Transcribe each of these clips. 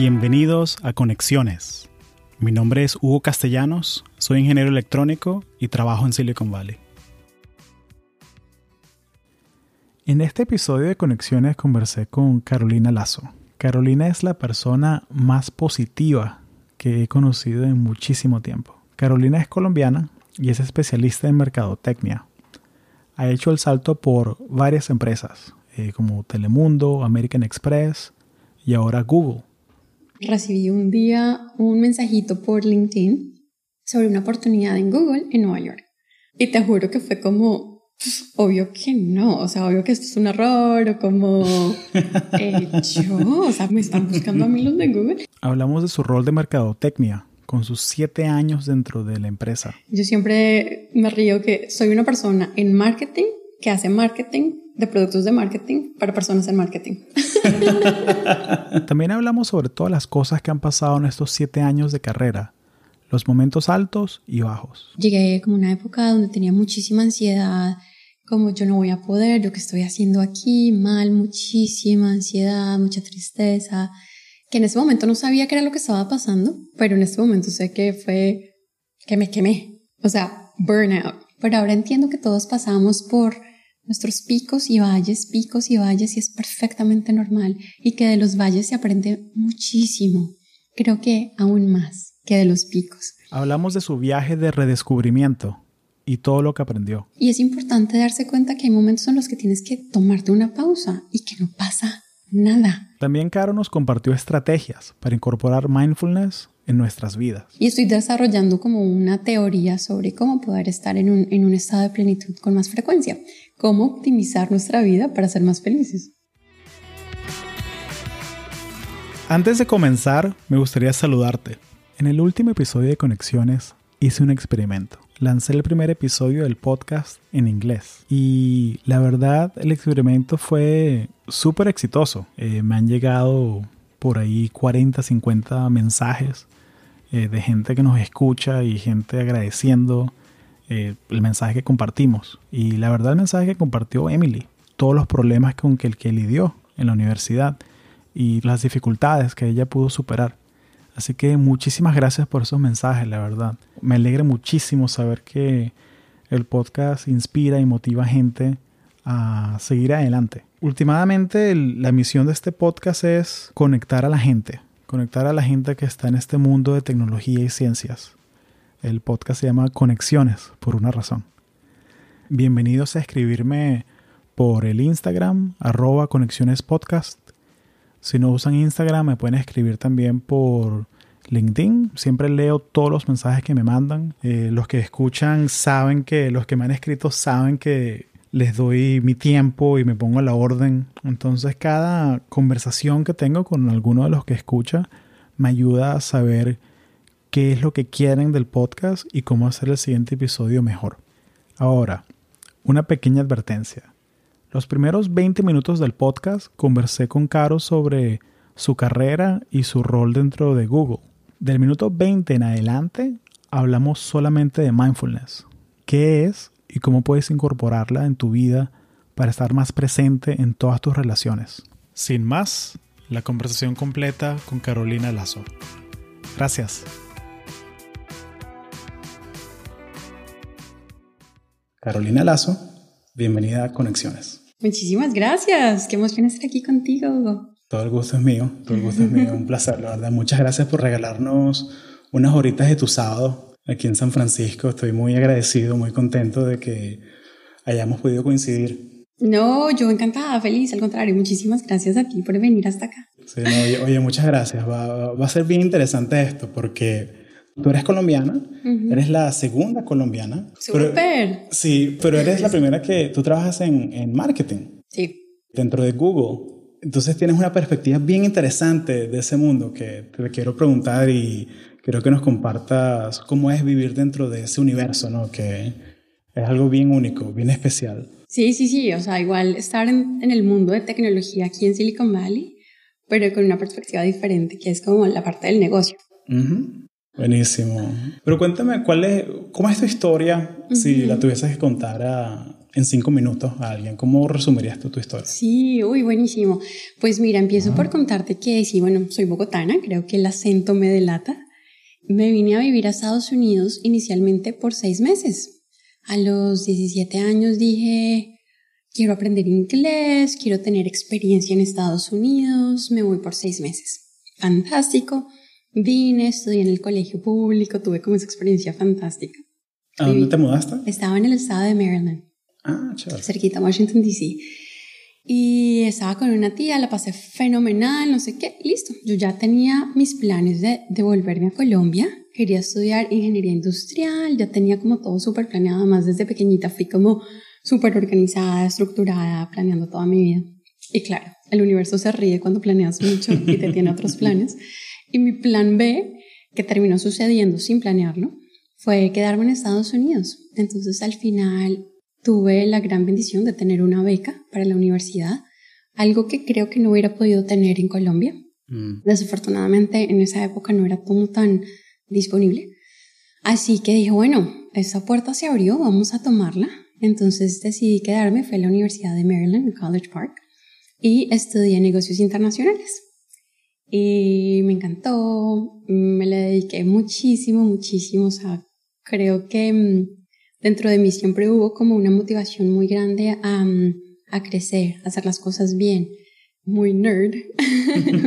Bienvenidos a Conexiones. Mi nombre es Hugo Castellanos, soy ingeniero electrónico y trabajo en Silicon Valley. En este episodio de Conexiones conversé con Carolina Lazo. Carolina es la persona más positiva que he conocido en muchísimo tiempo. Carolina es colombiana y es especialista en mercadotecnia. Ha hecho el salto por varias empresas, como Telemundo, American Express y ahora Google. Recibí un día un mensajito por LinkedIn sobre una oportunidad en Google en Nueva York. Y te juro que fue como, obvio que no, o sea, obvio que esto es un error, o como, o sea, me están buscando a mí los de Google. Hablamos de su rol de mercadotecnia, con sus 7 años dentro de la empresa. Yo siempre me río que soy una persona en marketing que hace marketing de productos de marketing para personas en marketing. También hablamos sobre todas las cosas que han pasado en estos 7 años de carrera, los momentos altos y bajos. Llegué como una época donde tenía muchísima ansiedad, como yo no voy a poder, yo qué estoy haciendo aquí, mal, muchísima ansiedad, mucha tristeza, que en ese momento no sabía qué era lo que estaba pasando, pero en ese momento sé que fue que me quemé, o sea, burnout. Pero ahora entiendo que todos pasamos por nuestros picos y valles, y es perfectamente normal, y que de los valles se aprende muchísimo, creo que aún más que de los picos. Hablamos de su viaje de redescubrimiento y todo lo que aprendió. Y es importante darse cuenta que hay momentos en los que tienes que tomarte una pausa y que no pasa nada. También Caro nos compartió estrategias para incorporar mindfulness en nuestras vidas. Y estoy desarrollando como una teoría sobre cómo poder estar en un estado de plenitud con más frecuencia, cómo optimizar nuestra vida para ser más felices. Antes de comenzar, me gustaría saludarte. En el último episodio de Conexiones hice un experimento. Lancé el primer episodio del podcast en inglés y la verdad el experimento fue súper exitoso. Me han llegado por ahí 40, 50 mensajes de gente que nos escucha y gente agradeciendo el mensaje que compartimos. Y la verdad el mensaje que compartió Emily, todos los problemas con que lidió en la universidad y las dificultades que ella pudo superar. Así que muchísimas gracias por esos mensajes, la verdad. Me alegra muchísimo saber que el podcast inspira y motiva a gente a seguir adelante. Últimamente, la misión de este podcast es conectar a la gente que está en este mundo de tecnología y ciencias. El podcast se llama Conexiones, por una razón. Bienvenidos a escribirme por el Instagram, @conexionespodcast. Si no usan Instagram, me pueden escribir también por LinkedIn. Siempre leo todos los mensajes que me mandan. Los que escuchan saben que, los que me han escrito saben que les doy mi tiempo y me pongo a la orden. Entonces cada conversación que tengo con alguno de los que escucha me ayuda a saber qué es lo que quieren del podcast y cómo hacer el siguiente episodio mejor. Ahora, una pequeña advertencia. Los primeros 20 minutos del podcast conversé con Caro sobre su carrera y su rol dentro de Google. Del minuto 20 en adelante hablamos solamente de mindfulness. ¿Qué es? Y cómo puedes incorporarla en tu vida para estar más presente en todas tus relaciones. Sin más, la conversación completa con Carolina Lazo. Gracias. Carolina Lazo, bienvenida a Conexiones. Muchísimas gracias. Qué emoción estar aquí contigo. Todo el gusto es mío. Todo el gusto es mío. Un placer, la verdad. Muchas gracias por regalarnos unas horitas de tu sábado aquí en San Francisco. Estoy muy agradecido, muy contento de que hayamos podido coincidir. No, yo encantada, feliz, al contrario, muchísimas gracias a ti por venir hasta acá. Sí, no, oye, muchas gracias. Va a ser bien interesante esto porque tú eres colombiana, eres la segunda colombiana. ¡Súper! Pero eres la primera que tú trabajas en marketing. Sí. Dentro de Google. Entonces tienes una perspectiva bien interesante de ese mundo que te quiero preguntar y creo que nos compartas cómo es vivir dentro de ese universo, ¿no? Que es algo bien único, bien especial. Sí. O sea, igual estar en el mundo de tecnología aquí en Silicon Valley, pero con una perspectiva diferente, que es como la parte del negocio. Uh-huh. Buenísimo. Pero cuéntame, ¿cómo es tu historia? Si la tuvieses que contar en 5 minutos a alguien, ¿cómo resumirías tú tu historia? Sí, uy, buenísimo. Pues mira, empiezo por contarte que sí, bueno, soy bogotana, creo que el acento me delata. Me vine a vivir a Estados Unidos inicialmente por 6 meses. A los 17 años dije, quiero aprender inglés, quiero tener experiencia en Estados Unidos, me voy por 6 meses. Fantástico. Vine, estudié en el colegio público, tuve como esa experiencia fantástica. ¿A dónde te mudaste? Estaba en el estado de Maryland. Ah, chévere. Cerquita a Washington, D.C. Y estaba con una tía, la pasé fenomenal, no sé qué, listo. Yo ya tenía mis planes de devolverme a Colombia. Quería estudiar ingeniería industrial, ya tenía como todo súper planeado. Además, desde pequeñita fui como súper organizada, estructurada, planeando toda mi vida. Y claro, el universo se ríe cuando planeas mucho y te tiene otros planes. Y mi plan B, que terminó sucediendo sin planearlo, fue quedarme en Estados Unidos. Entonces, al final, tuve la gran bendición de tener una beca para la universidad, algo que creo que no hubiera podido tener en Colombia. Desafortunadamente, en esa época no era todo tan disponible. Así que dije, bueno, esa puerta se abrió, vamos a tomarla. Entonces, decidí quedarme, fui a la Universidad de Maryland, en College Park, y estudié negocios internacionales. Y me encantó, me le dediqué muchísimo, muchísimo. O sea, creo que dentro de mí siempre hubo como una motivación muy grande a crecer, a hacer las cosas bien. Muy nerd,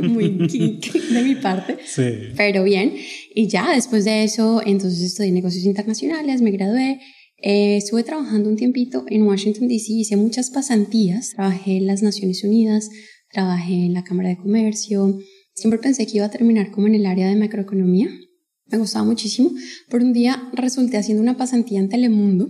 muy geek de mi parte, sí. Pero bien. Y ya después de eso, entonces estudié negocios internacionales, me gradué. Estuve trabajando un tiempito en Washington, D.C., hice muchas pasantías. Trabajé en las Naciones Unidas, trabajé en la Cámara de Comercio. Siempre pensé que iba a terminar como en el área de macroeconomía. Me gustaba muchísimo. Por un día resulté haciendo una pasantía en Telemundo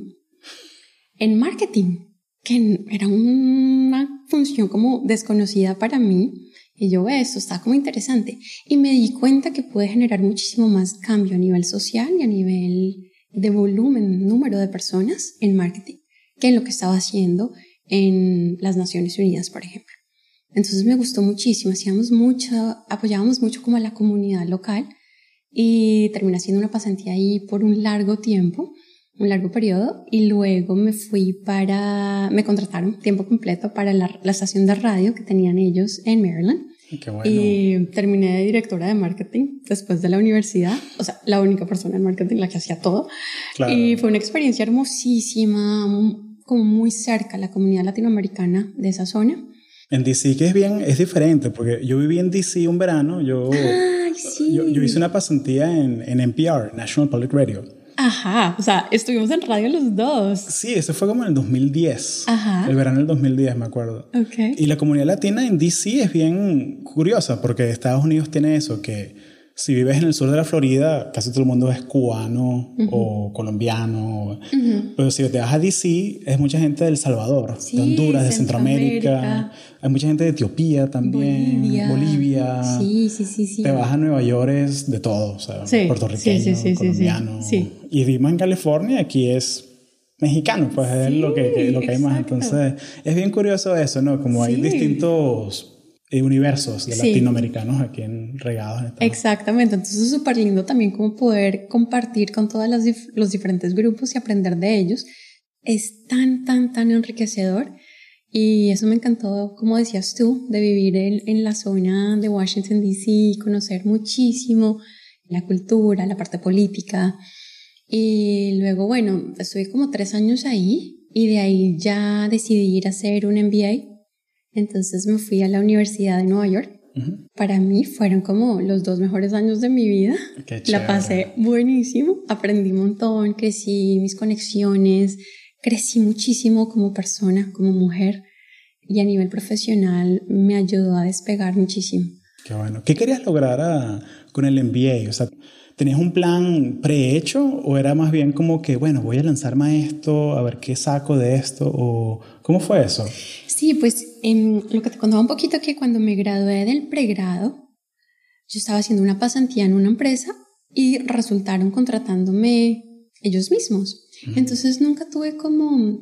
en marketing, que era una función como desconocida para mí. Y yo, esto está como interesante. Y me di cuenta que pude generar muchísimo más cambio a nivel social y a nivel de volumen, número de personas en marketing, que en lo que estaba haciendo en las Naciones Unidas, por ejemplo. Entonces me gustó muchísimo, apoyábamos mucho como a la comunidad local y terminé haciendo una pasantía ahí por un largo tiempo, un largo periodo, y luego me contrataron tiempo completo para la estación de radio que tenían ellos en Maryland. Qué bueno. Y terminé de directora de marketing después de la universidad, o sea, la única persona en marketing la que hacía todo. Claro. Y fue una experiencia hermosísima, como muy cerca a la comunidad latinoamericana de esa zona. En D.C., que es diferente, porque yo viví en D.C. un verano, yo hice una pasantía en NPR, National Public Radio. Ajá, o sea, estuvimos en radio los dos. Sí, eso fue como en el 2010, Ajá. El verano del 2010, me acuerdo. Okay. Y la comunidad latina en D.C. es bien curiosa, porque Estados Unidos tiene eso, que si vives en el sur de la Florida, casi todo el mundo es cubano o colombiano. Pero si te vas a D.C., es mucha gente de El Salvador, sí, de Honduras, de Centroamérica. Hay mucha gente de Etiopía también, Bolivia. Sí. Te vas a Nueva York, es de todo. O sea, sí, puertorriqueño, colombiano. Sí. Y vivimos en California, aquí es mexicano, pues es lo que hay más. Entonces, es bien curioso eso, ¿no? Como hay distintos universos de latinoamericanos aquí regados en Estados. Exactamente, entonces es súper lindo también como poder compartir con todos los diferentes grupos y aprender de ellos. Es tan enriquecedor, y eso me encantó, como decías tú, de vivir en la zona de Washington D.C., conocer muchísimo la cultura, la parte política. Y luego, bueno, estuve como 3 años ahí, y de ahí ya decidí ir a hacer un MBA. Entonces me fui a la Universidad de Nueva York. Para mí fueron como los 2 mejores años de mi vida. Qué chévere. La pasé buenísimo, aprendí un montón, crecí mis conexiones, crecí muchísimo como persona, como mujer, y a nivel profesional me ayudó a despegar muchísimo. Qué bueno. ¿Qué querías lograr con el MBA? O sea, ¿tenías un plan prehecho o era más bien como que, bueno, voy a lanzarme a esto, a ver qué saco de esto? O ¿cómo fue eso? Sí, pues lo que te contaba un poquito, que cuando me gradué del pregrado, yo estaba haciendo una pasantía en una empresa y resultaron contratándome ellos mismos. Entonces nunca tuve como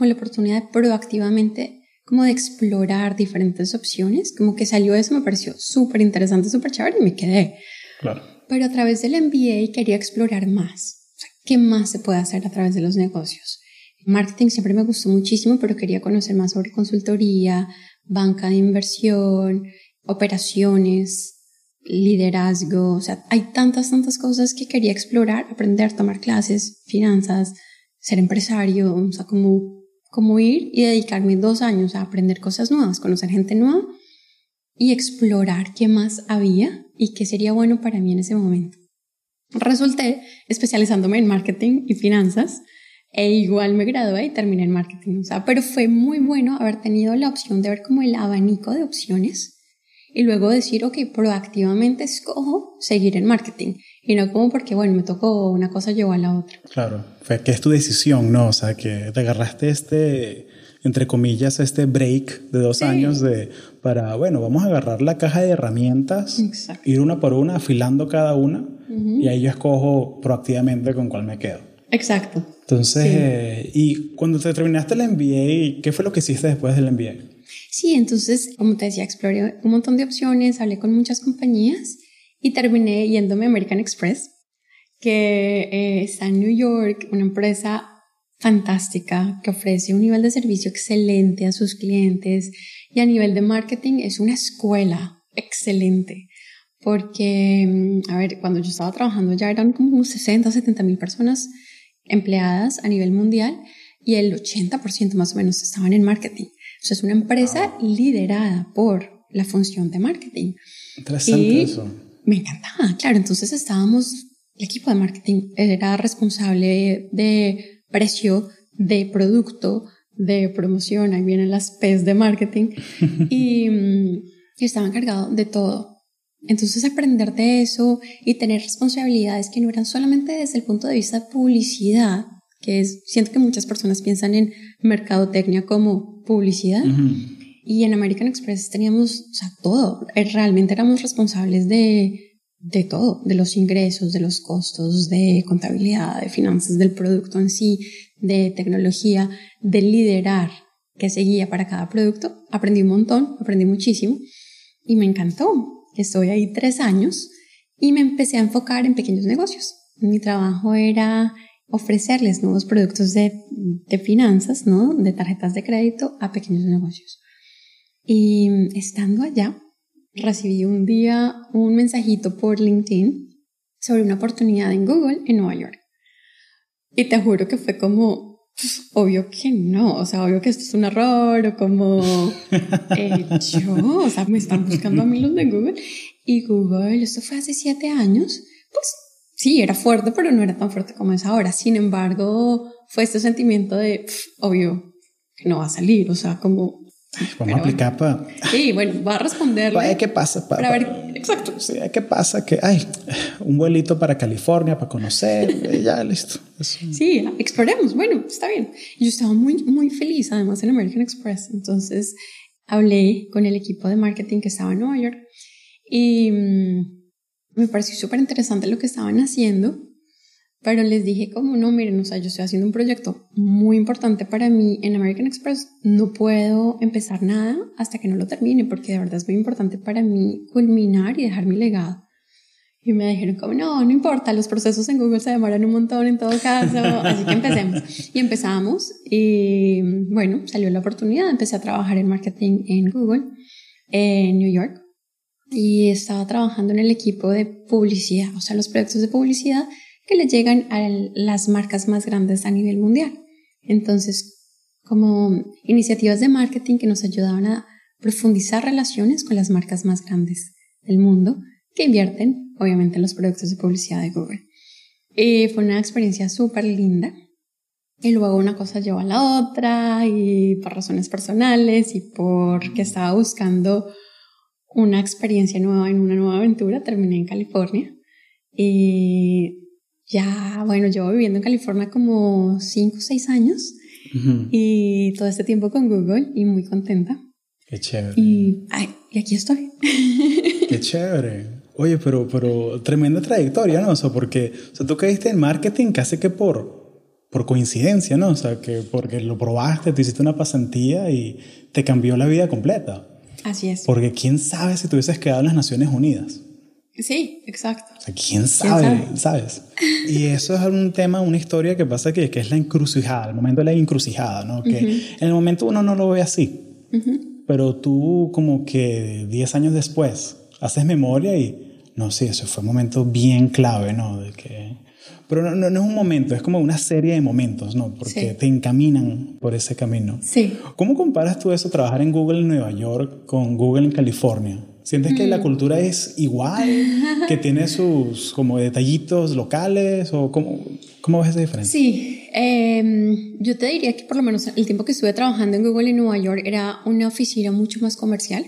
la oportunidad de proactivamente como de explorar diferentes opciones. Como que salió eso, me pareció súper interesante, súper chévere, y me quedé. Claro. pero a través del MBA quería explorar más. O sea, ¿qué más se puede hacer a través de los negocios? Marketing siempre me gustó muchísimo, pero quería conocer más sobre consultoría, banca de inversión, operaciones, liderazgo. O sea, hay tantas cosas que quería explorar, aprender, tomar clases, finanzas, ser empresario, o sea, como ir y dedicarme 2 años a aprender cosas nuevas, conocer gente nueva y explorar qué más había y qué sería bueno para mí en ese momento. Resulté especializándome en marketing y finanzas e igual me gradué y terminé en marketing. O sea, pero fue muy bueno haber tenido la opción de ver como el abanico de opciones y luego decir, ok, proactivamente escojo seguir en marketing. Y no como porque, bueno, me tocó una cosa, llevó a la otra. Claro, fue que es tu decisión, ¿no? O sea, que te agarraste entre comillas, break de 2 años para, bueno, vamos a agarrar la caja de herramientas, exacto, ir una por una, afilando cada una, y ahí yo escojo proactivamente con cuál me quedo. Exacto. Entonces, sí. Y cuando te terminaste el MBA, ¿qué fue lo que hiciste después del MBA? Sí, entonces, como te decía, exploré un montón de opciones, hablé con muchas compañías y terminé yéndome a American Express, que está en New York, una empresa fantástica que ofrece un nivel de servicio excelente a sus clientes y a nivel de marketing es una escuela excelente porque, a ver, cuando yo estaba trabajando ya eran como 60,000 o 70,000 personas empleadas a nivel mundial y el 80% más o menos estaban en marketing. O sea, es una empresa liderada por la función de marketing. Interesante y eso. Me encantaba, claro. Entonces estábamos, el equipo de marketing era responsable de precio, de producto, de promoción, ahí vienen las P's de marketing, y estaba encargado de todo. Entonces aprender de eso y tener responsabilidades que no eran solamente desde el punto de vista de publicidad, que es, siento que muchas personas piensan en mercadotecnia como publicidad, y en American Express teníamos, o sea, todo, realmente éramos responsables de todo, de los ingresos, de los costos, de contabilidad, de finanzas, del producto en sí, de tecnología, de liderar que seguía para cada producto. Aprendí un montón, aprendí muchísimo y me encantó. Estoy ahí 3 años y me empecé a enfocar en pequeños negocios. Mi trabajo era ofrecerles nuevos productos de finanzas, ¿no? De tarjetas de crédito a pequeños negocios. Y estando allá, recibí un día un mensajito por LinkedIn sobre una oportunidad en Google en Nueva York. Y te juro que fue como, obvio que no, o sea, obvio que esto es un error, o como, o sea, me están buscando a mí los de Google. Y Google, esto fue hace 7 años, pues sí, era fuerte, pero no era tan fuerte como es ahora. Sin embargo, fue este sentimiento de, obvio, que no va a salir, o sea, como... Vamos a aplicar para... Sí, bueno, va a responderle. Para ver qué pasa. Para ver... Exacto. Sí, qué pasa, que hay un vuelito para California, para conocer, ya, listo. Sí, exploremos, bueno, está bien. Yo estaba muy, muy feliz, además, en American Express. Entonces, hablé con el equipo de marketing que estaba en Nueva York y me pareció súper interesante lo que estaban haciendo, pero les dije como, no, miren, o sea, yo estoy haciendo un proyecto muy importante para mí en American Express, no puedo empezar nada hasta que no lo termine, porque de verdad es muy importante para mí culminar y dejar mi legado. Y me dijeron como, no importa, los procesos en Google se demoran un montón en todo caso, así que empecemos. Y empezamos, y bueno, salió la oportunidad, empecé a trabajar en marketing en Google, en New York, y estaba trabajando en el equipo de publicidad, o sea, los proyectos de publicidad que le llegan a las marcas más grandes a nivel mundial. Entonces, como iniciativas de marketing que nos ayudaban a profundizar relaciones con las marcas más grandes del mundo que invierten, obviamente, en los productos de publicidad de Google. Fue una experiencia súper linda. Y luego una cosa llevó a la otra y por razones personales y porque estaba buscando una experiencia nueva en una nueva aventura, terminé en California y... Ya, bueno, llevo viviendo en California como 5 o 6 años y todo este tiempo con Google y muy contenta. Qué chévere. Y aquí estoy. Qué chévere. Oye, pero tremenda trayectoria, ¿no? O sea, porque o sea, tú caíste en marketing casi que por coincidencia, ¿no? O sea, que porque lo probaste, te hiciste una pasantía y te cambió la vida completa. Así es. Porque quién sabe si te hubieses quedado en las Naciones Unidas. Sí, exacto. O sea, ¿quién sabe? ¿Sabes? Y eso es un tema, una historia que pasa que es la encrucijada, el momento de la encrucijada, ¿no? Que en el momento uno no lo ve así, pero tú como que 10 años después haces memoria y no, sí, eso fue un momento bien clave, ¿no? De que, pero no es un momento, es como una serie de momentos, ¿no? Porque te encaminan por ese camino. Sí. ¿Cómo comparas tú eso, trabajar en Google en Nueva York con Google en California? ¿Sientes que la cultura es igual, que tiene sus como detallitos locales? ¿O cómo ves esa diferencia? Sí, yo te diría que por lo menos el tiempo que estuve trabajando en Google en Nueva York era una oficina mucho más comercial,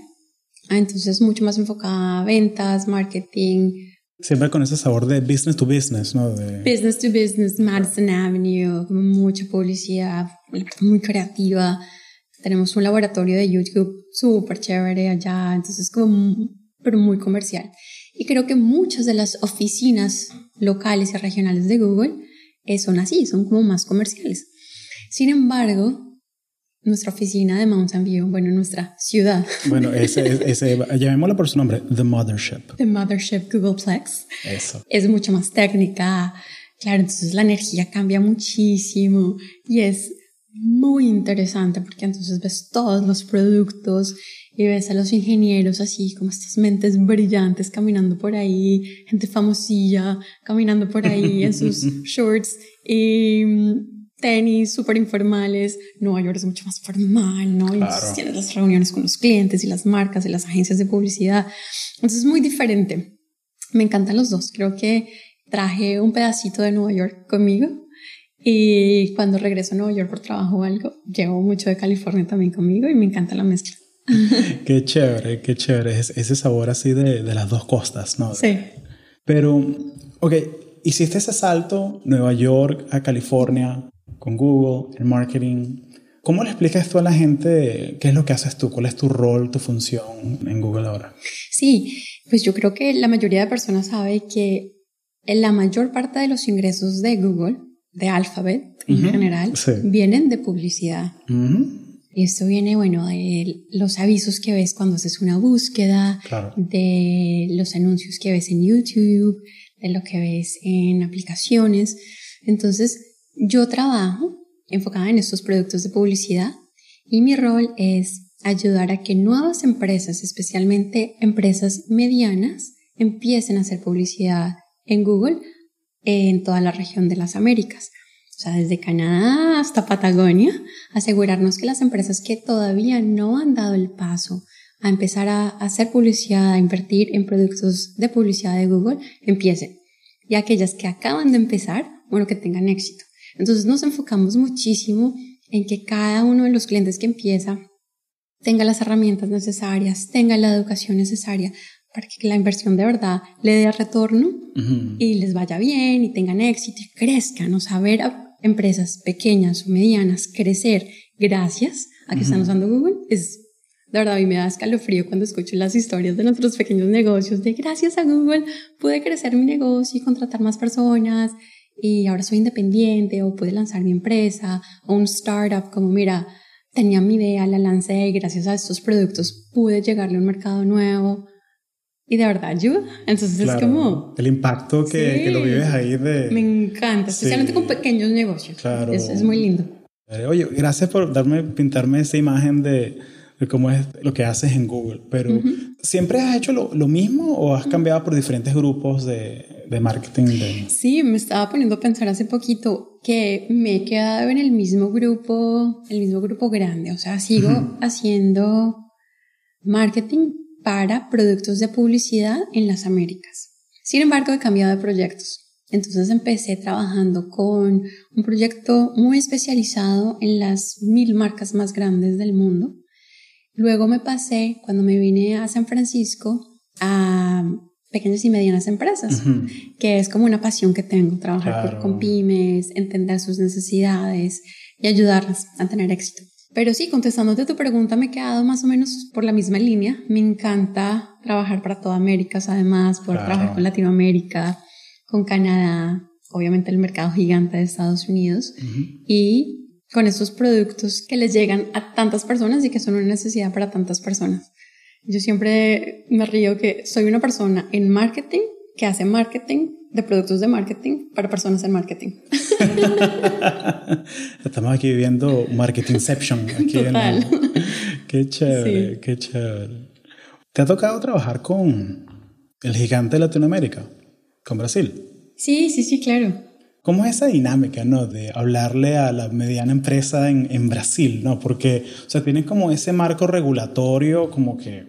entonces mucho más enfocada a ventas, marketing. Siempre con ese sabor de business to business, ¿no? Business to business, Madison Avenue, mucha publicidad, muy creativa. Tenemos un laboratorio de YouTube súper chévere allá, entonces como, pero muy comercial. Y creo que muchas de las oficinas locales y regionales de Google son así, son como más comerciales. Sin embargo, nuestra oficina de Mountain View, bueno, nuestra ciudad. Bueno, llamémosla por su nombre, The Mothership. The Mothership Googleplex. Eso. Es mucho más técnica, claro, entonces la energía cambia muchísimo y es muy interesante porque entonces ves todos los productos y ves a los ingenieros así como estas mentes brillantes caminando por ahí, gente famosilla caminando por ahí en sus shorts y tenis súper informales. Nueva York es mucho más formal, ¿no? Claro. Y entonces tienes las reuniones con los clientes y las marcas y las agencias de publicidad. Entonces es muy diferente. Me encantan los dos. Creo que traje un pedacito de Nueva York conmigo. Y cuando regreso a Nueva York por trabajo o algo, llevo mucho de California también conmigo y me encanta la mezcla. Qué chévere, qué chévere. Ese sabor así de las dos costas, ¿no? Sí. Pero, ok, hiciste ese salto Nueva York a California con Google, el marketing. ¿Cómo le explicas tú a la gente qué es lo que haces tú? ¿Cuál es tu rol, tu función en Google ahora? Sí, pues yo creo que la mayoría de personas sabe que la mayor parte de los ingresos de Google, de Alphabet en general, vienen de publicidad. Y esto viene, bueno, de los avisos que ves cuando haces una búsqueda, claro, de los anuncios que ves en YouTube, de lo que ves en aplicaciones. Entonces, yo trabajo enfocada en estos productos de publicidad y mi rol es ayudar a que nuevas empresas, especialmente empresas medianas, empiecen a hacer publicidad en Google en toda la región de las Américas, o sea, desde Canadá hasta Patagonia, asegurarnos que las empresas que todavía no han dado el paso a empezar a hacer publicidad, a invertir en productos de publicidad de Google, empiecen. Y aquellas que acaban de empezar, bueno, que tengan éxito. Entonces nos enfocamos muchísimo en que cada uno de los clientes que empieza tenga las herramientas necesarias, tenga la educación necesaria, para que la inversión de verdad le dé retorno y les vaya bien y tengan éxito y crezcan. O sea, ver a empresas pequeñas o medianas crecer gracias a que están usando Google es, de verdad, a mí me da escalofrío cuando escucho las historias de nuestros pequeños negocios de gracias a Google pude crecer mi negocio y contratar más personas y ahora soy independiente o pude lanzar mi empresa o un startup como, mira, tenía mi idea, la lancé y gracias a estos productos pude llegarle a un mercado nuevo. Y de verdad ayuda. Entonces claro, es como el impacto que lo vives ahí de... Me encanta, especialmente con pequeños negocios. Claro. Eso es muy lindo. Oye, gracias por pintarme esa imagen de cómo es lo que haces en Google. Pero ¿siempre has hecho lo mismo o has cambiado por diferentes grupos de marketing? Sí, me estaba poniendo a pensar hace poquito que me he quedado en el mismo grupo grande. O sea, sigo haciendo marketing para productos de publicidad en las Américas. Sin embargo, he cambiado de proyectos. Entonces empecé trabajando con un proyecto muy especializado en las 1000 marcas más grandes del mundo. Luego me pasé, cuando me vine a San Francisco, a pequeñas y medianas empresas, que es como una pasión que tengo, trabajar con pymes, entender sus necesidades y ayudarlas a tener éxito. Pero sí, contestándote tu pregunta, me he quedado más o menos por la misma línea. Me encanta trabajar para toda América, además, poder trabajar con Latinoamérica, con Canadá, obviamente el mercado gigante de Estados Unidos, y con estos productos que les llegan a tantas personas y que son una necesidad para tantas personas. Yo siempre me río que soy una persona en marketing que hace marketing de productos de marketing para personas en marketing. Estamos aquí viviendo Marketingception. Aquí total. Qué chévere, sí. Qué chévere. ¿Te ha tocado trabajar con el gigante de Latinoamérica, con Brasil? Sí, claro. ¿Cómo es esa dinámica, no, de hablarle a la mediana empresa en Brasil, no? Porque, o sea, tienen como ese marco regulatorio como que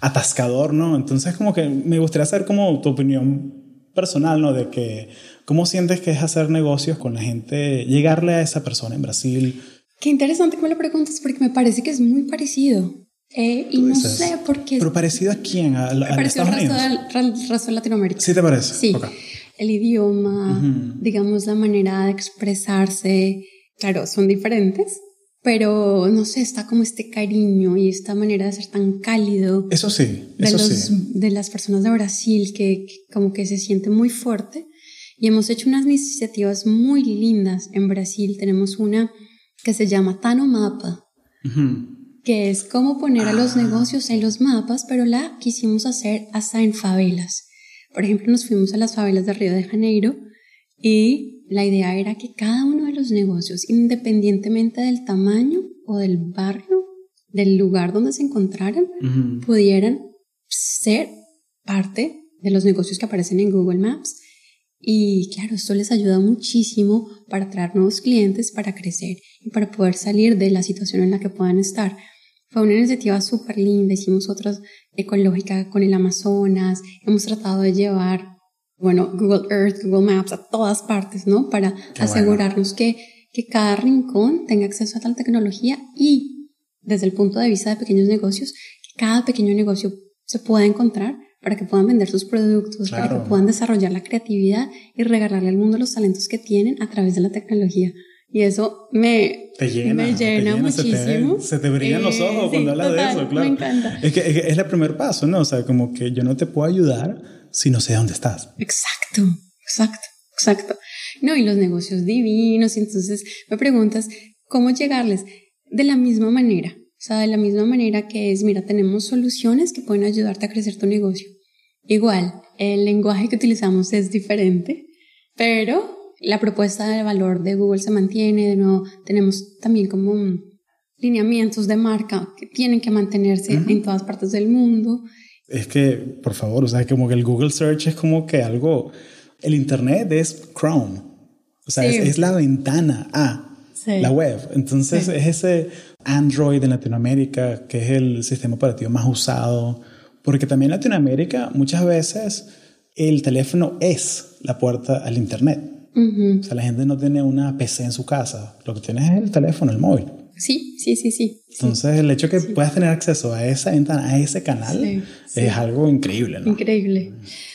atascador, ¿no? Entonces, como que me gustaría saber como tu opinión personal, ¿no? De que, ¿cómo sientes que es hacer negocios con la gente, llegarle a esa persona en Brasil? Qué interesante que me lo preguntes porque me parece que es muy parecido. Y no sé por qué. ¿Pero parecido a quién? ¿A Estados Unidos? Parecido al resto de Latinoamérica. ¿Sí te parece? Sí. Okay. El idioma, uh-huh, digamos, la manera de expresarse, claro, son diferentes, pero no sé, está como este cariño y esta manera de ser tan cálido. Eso sí, eso sí. De las personas de Brasil que como que se siente muy fuerte. Y hemos hecho unas iniciativas muy lindas en Brasil. Tenemos una que se llama Tano Mapa, uh-huh, que es como poner a los negocios en los mapas, pero la quisimos hacer hasta en favelas. Por ejemplo, nos fuimos a las favelas de Río de Janeiro y la idea era que cada uno de los negocios, independientemente del tamaño o del barrio, del lugar donde se encontraran, uh-huh, pudieran ser parte de los negocios que aparecen en Google Maps. Y claro, esto les ayuda muchísimo para atraer nuevos clientes, para crecer y para poder salir de la situación en la que puedan estar. Fue una iniciativa súper linda, hicimos otras ecológicas con el Amazonas, hemos tratado de llevar, bueno, Google Earth, Google Maps a todas partes, ¿no? Para qué asegurarnos, bueno, que cada rincón tenga acceso a tal tecnología y desde el punto de vista de pequeños negocios, que cada pequeño negocio se pueda encontrar para que puedan vender sus productos, claro, para que puedan desarrollar la creatividad y regalarle al mundo los talentos que tienen a través de la tecnología. Y eso me llena muchísimo. Se te brillan los ojos cuando hablas total, de eso, claro. Me encanta. Es que es el primer paso, ¿no? O sea, como que yo no te puedo ayudar si no sé dónde estás. Exacto. No, y los negocios divinos. Entonces me preguntas, ¿cómo llegarles? De la misma manera. O sea, de la misma manera que es, mira, tenemos soluciones que pueden ayudarte a crecer tu negocio. Igual, el lenguaje que utilizamos es diferente, pero la propuesta de valor de Google se mantiene. De nuevo, tenemos también como lineamientos de marca que tienen que mantenerse, uh-huh, en todas partes del mundo. Es que, por favor, o sea, como que el Google Search es como que algo... El Internet es Chrome. O sea, sí, es la ventana a, sí, la web. Entonces, sí, es ese Android en Latinoamérica que es el sistema operativo más usado. Porque también en Latinoamérica muchas veces el teléfono es la puerta al Internet. Uh-huh. O sea, la gente no tiene una PC en su casa. Lo que tienes es el teléfono, el móvil. Sí. Entonces, el hecho de que puedas tener acceso a esa ventana, a ese canal, es algo increíble, ¿no? Increíble.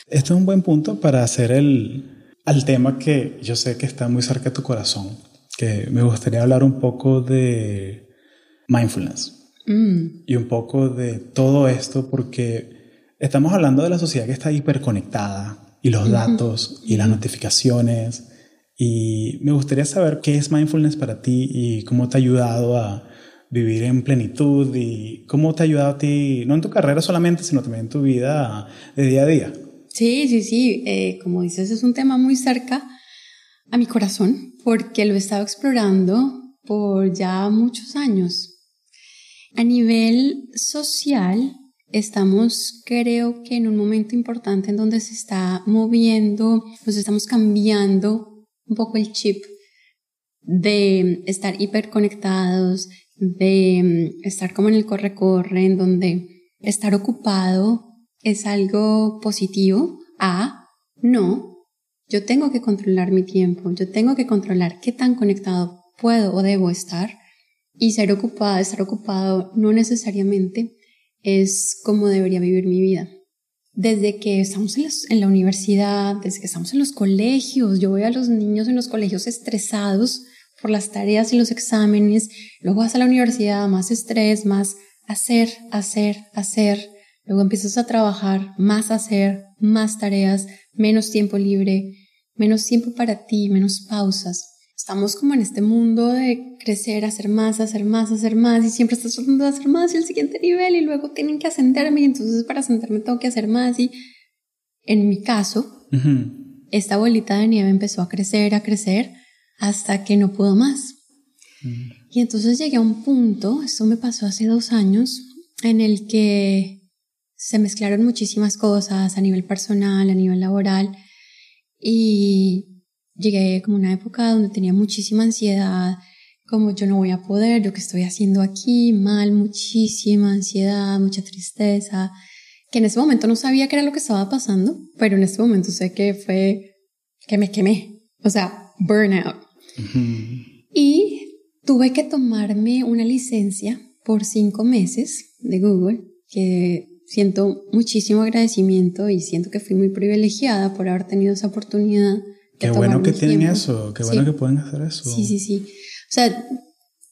Esto es un buen punto para hacer al tema que yo sé que está muy cerca de tu corazón, que me gustaría hablar un poco de mindfulness y un poco de todo esto, porque estamos hablando de la sociedad que está hiperconectada y los datos, uh-huh, y las notificaciones. Y me gustaría saber qué es mindfulness para ti y cómo te ha ayudado a vivir en plenitud y cómo te ha ayudado a ti, no en tu carrera solamente, sino también en tu vida de día a día. Sí. Como dices, es un tema muy cerca a mi corazón porque lo he estado explorando por ya muchos años. A nivel social, estamos, creo que en un momento importante en donde se está moviendo, nos estamos cambiando un poco el chip de estar hiperconectados, de estar como en el corre-corre, en donde estar ocupado es algo positivo. No, yo tengo que controlar mi tiempo, yo tengo que controlar qué tan conectado puedo o debo estar, y ser ocupada, estar ocupado no necesariamente es como debería vivir mi vida. Desde que estamos en la universidad, desde que estamos en los colegios, yo veo a los niños en los colegios estresados por las tareas y los exámenes, luego vas a la universidad, más estrés, más hacer, luego empiezas a trabajar, más hacer, más tareas, menos tiempo libre, menos tiempo para ti, menos pausas. estamos como en este mundo de crecer, hacer más, hacer más, hacer más, y siempre estás tratando de hacer más y el siguiente nivel, y luego tienen que ascenderme, y entonces para ascenderme tengo que hacer más. Y en mi caso, uh-huh, esta bolita de nieve empezó a crecer, hasta que no pudo más. Uh-huh. Y entonces llegué a un punto, esto me pasó hace 2 años, en el que se mezclaron muchísimas cosas a nivel personal, a nivel laboral, y llegué como una época donde tenía muchísima ansiedad, como yo no voy a poder, yo qué estoy haciendo aquí, mal, muchísima ansiedad, mucha tristeza, que en ese momento no sabía qué era lo que estaba pasando, pero en ese momento sé que fue que me quemé, o sea, burnout. Uh-huh. Y tuve que tomarme una licencia por 5 meses de Google, que siento muchísimo agradecimiento y siento que fui muy privilegiada por haber tenido esa oportunidad. Qué bueno que tienen eso, qué bueno que pueden hacer eso. Sí, sí, sí. O sea,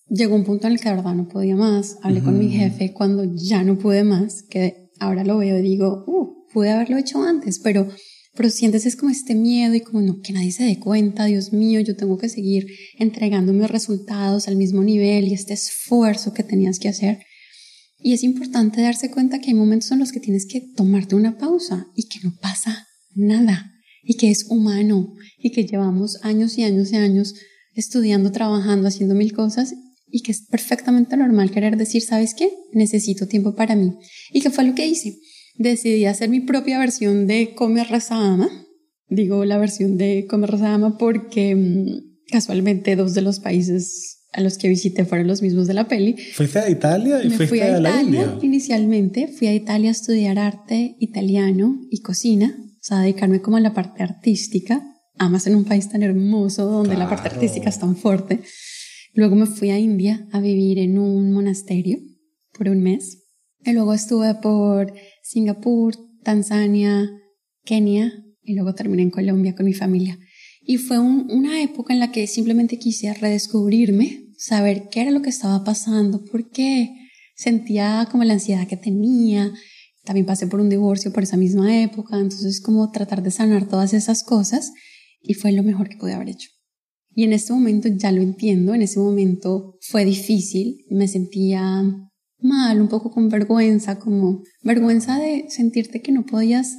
llegó un punto en el que de verdad no podía más. Hablé con mi jefe cuando ya no pude más, que ahora lo veo y digo, pude haberlo hecho antes, pero sientes es como este miedo y como no, que nadie se dé cuenta, Dios mío, yo tengo que seguir entregando mis resultados al mismo nivel y este esfuerzo que tenías que hacer. Y es importante darse cuenta que hay momentos en los que tienes que tomarte una pausa y que no pasa nada. Y que es humano, y que llevamos años y años y años estudiando, trabajando, haciendo 1000 cosas, y que es perfectamente normal querer decir, ¿sabes qué? Necesito tiempo para mí. ¿Y qué fue lo que hice? Decidí hacer mi propia versión de Come, Reza, Ama. Digo la versión de Come, Reza, Ama porque casualmente 2 de los países a los que visité fueron los mismos de la peli. ¿Fuiste a Italia y fuiste a la India? Inicialmente fui a Italia a estudiar arte italiano y cocina. O sea, dedicarme como a la parte artística, además en un país tan hermoso donde claro, la parte artística es tan fuerte. Luego me fui a India a vivir en un monasterio por 1 mes. Y luego estuve por Singapur, Tanzania, Kenia, y luego terminé en Colombia con mi familia. Y fue una época en la que simplemente quise redescubrirme, saber qué era lo que estaba pasando, por qué sentía como la ansiedad que tenía. También pasé por un divorcio por esa misma época, entonces como tratar de sanar todas esas cosas, y fue lo mejor que pude haber hecho. Y en este momento ya lo entiendo, en ese momento fue difícil, me sentía mal, un poco con vergüenza, como vergüenza de sentirte que no podías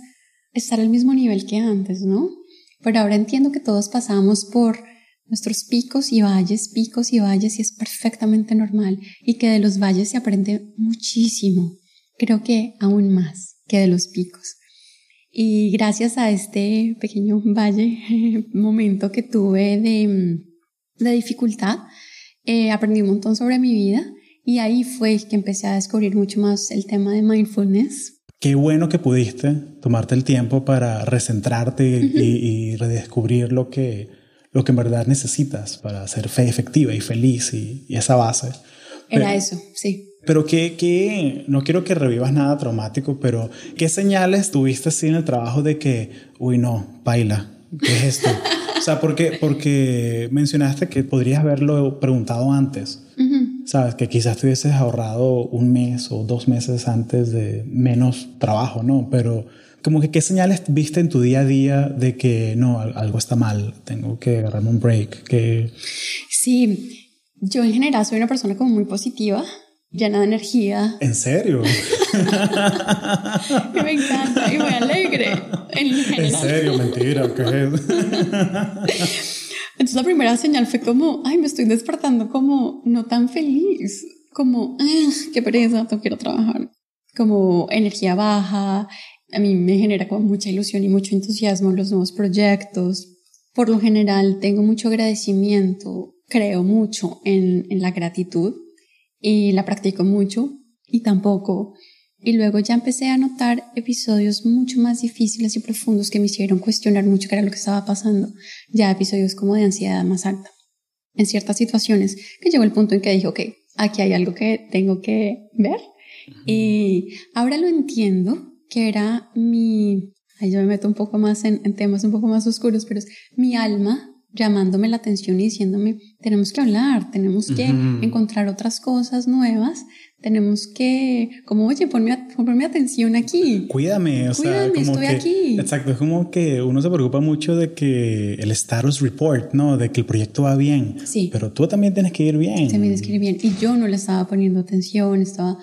estar al mismo nivel que antes, ¿no? Pero ahora entiendo que todos pasamos por nuestros picos y valles, y es perfectamente normal, y que de los valles se aprende muchísimo. Creo que aún más que de los picos. Y gracias a este pequeño valle, momento que tuve de dificultad, aprendí un montón sobre mi vida, y ahí fue que empecé a descubrir mucho más el tema de mindfulness. Qué bueno que pudiste tomarte el tiempo para recentrarte, uh-huh, y redescubrir lo que en verdad necesitas para ser efectiva y feliz, y esa base. Era eso, sí. Pero que no quiero que revivas nada traumático, pero ¿qué señales tuviste así en el trabajo de que, uy no, paila, ¿qué es esto? O sea, porque mencionaste que podrías haberlo preguntado antes, uh-huh, ¿sabes? Que quizás te hubieses ahorrado 1 mes o 2 meses antes de menos trabajo, ¿no? Pero como que ¿qué señales viste en tu día a día de que no, algo está mal, tengo que agarrarme un break? Que... Sí, yo en general soy una persona como muy positiva, llena de energía. ¿En serio? Que me encanta y muy alegre. En serio, mentira. ¿Qué es? Entonces la primera señal fue como, ay, me estoy despertando como no tan feliz, como, qué pereza, no quiero trabajar. Como energía baja, a mí me genera como mucha ilusión y mucho entusiasmo los nuevos proyectos. Por lo general tengo mucho agradecimiento, creo mucho en la gratitud. Y la practico mucho y tampoco. Y luego ya empecé a notar episodios mucho más difíciles y profundos que me hicieron cuestionar mucho qué era lo que estaba pasando. Ya episodios como de ansiedad más alta. En ciertas situaciones que llegó el punto en que dije, ok, aquí hay algo que tengo que ver. Uh-huh. Y ahora lo entiendo, que era mi... Ahí yo me meto un poco más en temas un poco más oscuros, pero es mi alma llamándome la atención y diciéndome, tenemos que hablar, tenemos que encontrar otras cosas nuevas, tenemos que, como, oye, ponme atención aquí. Cuídame, como estoy que, aquí. Exacto, es como que uno se preocupa mucho de que el status report, ¿no? De que el proyecto va bien. Sí. Pero tú también tienes que ir bien. También tienes que ir bien. Y yo no le estaba poniendo atención, estaba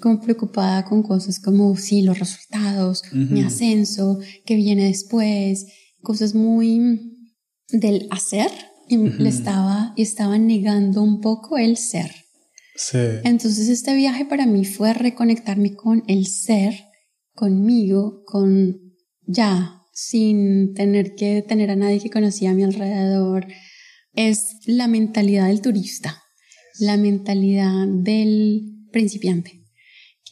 como preocupada con cosas como, sí, los resultados, mi ascenso, qué viene después, cosas muy del hacer, y estaba negando un poco el ser. Sí. Entonces este viaje para mí fue reconectarme con el ser, conmigo, con ya, sin tener que tener a nadie que conocía a mi alrededor. Es la mentalidad del turista, la mentalidad del principiante,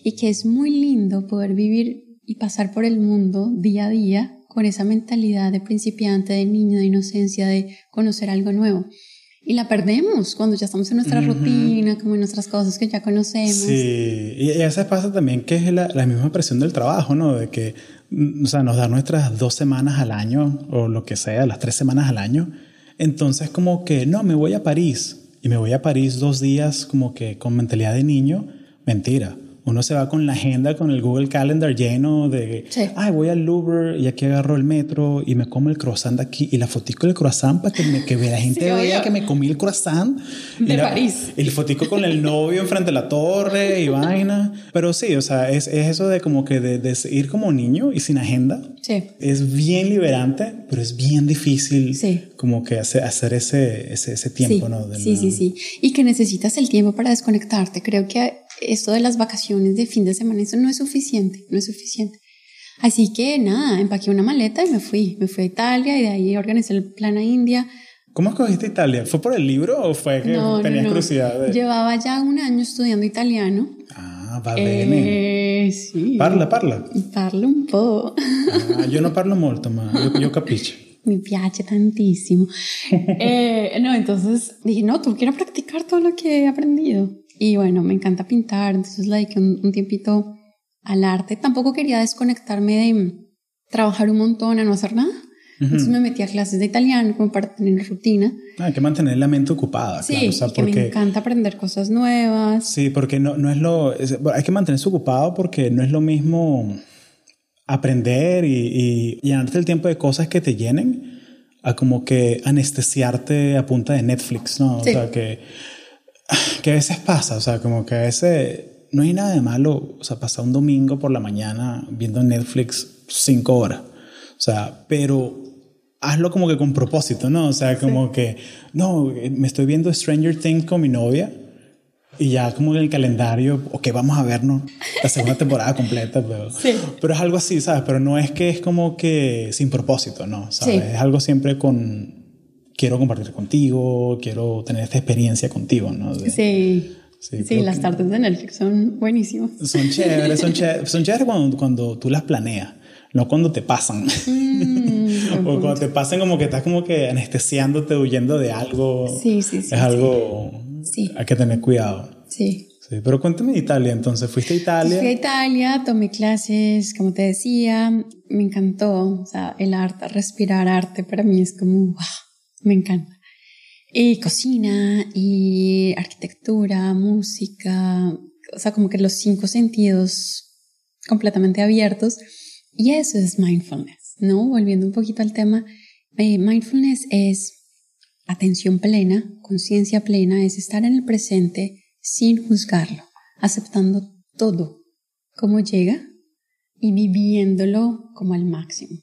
y que es muy lindo poder vivir y pasar por el mundo día a día con esa mentalidad de principiante, de niño, de inocencia, de conocer algo nuevo. Y la perdemos cuando ya estamos en nuestra rutina, como en nuestras cosas que ya conocemos. Sí, y a veces pasa también que es la misma presión del trabajo, ¿no? De que, o sea, nos dan nuestras 2 semanas al año, o lo que sea, las 3 semanas al año. Entonces como que, no, me voy a París. Y me voy a París 2 días como que con mentalidad de niño. Mentira. Uno se va con la agenda, con el Google Calendar lleno de, ay, voy al Louvre y aquí agarro el metro y me como el croissant de aquí y la fotico del croissant para que, la gente vea que me comí el croissant. De París. El fotico con el novio enfrente de la torre y vaina. Pero sí, o sea, es eso de como que de ir como niño y sin agenda. Sí. Es bien liberante, pero es bien difícil como que hacer ese tiempo, ¿no? Sí. Y que necesitas el tiempo para desconectarte. Creo que esto de las vacaciones de fin de semana, eso no es suficiente. Así que nada, empaqué una maleta y me fui a Italia, y de ahí organizé el plan a India. ¿Cómo escogiste Italia? ¿Fue por el libro o fue que tenías curiosidad? Llevaba ya un año estudiando italiano. Ah, va bene. Sí. Parla. Parlo un poco. Ah, yo no parlo molto, ma yo capisco. Me piace tantissimo. Entonces dije, no, tú quiero practicar todo lo que he aprendido. Y bueno, me encanta pintar, entonces le dediqué un tiempito al arte. Tampoco quería desconectarme de trabajar un montón a no hacer nada. Entonces me metí a clases de italiano como para tener rutina. Hay que mantener la mente ocupada. Sí, claro, o sea, porque me encanta aprender cosas nuevas. Sí, porque hay que mantenerse ocupado, porque no es lo mismo aprender y llenarte el tiempo de cosas que te llenen a como que anestesiarte a punta de Netflix, ¿no? Sí. O sea, que a veces pasa, o sea, como que a veces no hay nada de malo, o sea, pasar un domingo por la mañana viendo Netflix 5 horas, o sea, pero hazlo como que con propósito, ¿no? O sea, como que, no, me estoy viendo Stranger Things con mi novia y ya como en el calendario, ok, vamos a vernos la segunda temporada completa, pero es algo así, ¿sabes? Pero no es que es como que sin propósito, ¿no? ¿Sabes? Sí. Es algo siempre con... Quiero compartir contigo, quiero tener esta experiencia contigo, ¿no? Sí, las tardes de Netflix son buenísimas. Son chéveres cuando tú las planeas, no cuando te pasan. O cuando te pasan como que estás como que anestesiándote, huyendo de algo. Sí. Es algo hay que tener cuidado. Sí, pero cuéntame de Italia, entonces, ¿fuiste a Italia? Fui a Italia, tomé clases, como te decía, me encantó. O sea, el arte, respirar arte para mí es como wow. Me encanta. Y cocina, y arquitectura, música, o sea, como que los 5 sentidos completamente abiertos. Y eso es mindfulness, ¿no? Volviendo un poquito al tema, mindfulness es atención plena, conciencia plena, es estar en el presente sin juzgarlo, aceptando todo como llega y viviéndolo como al máximo.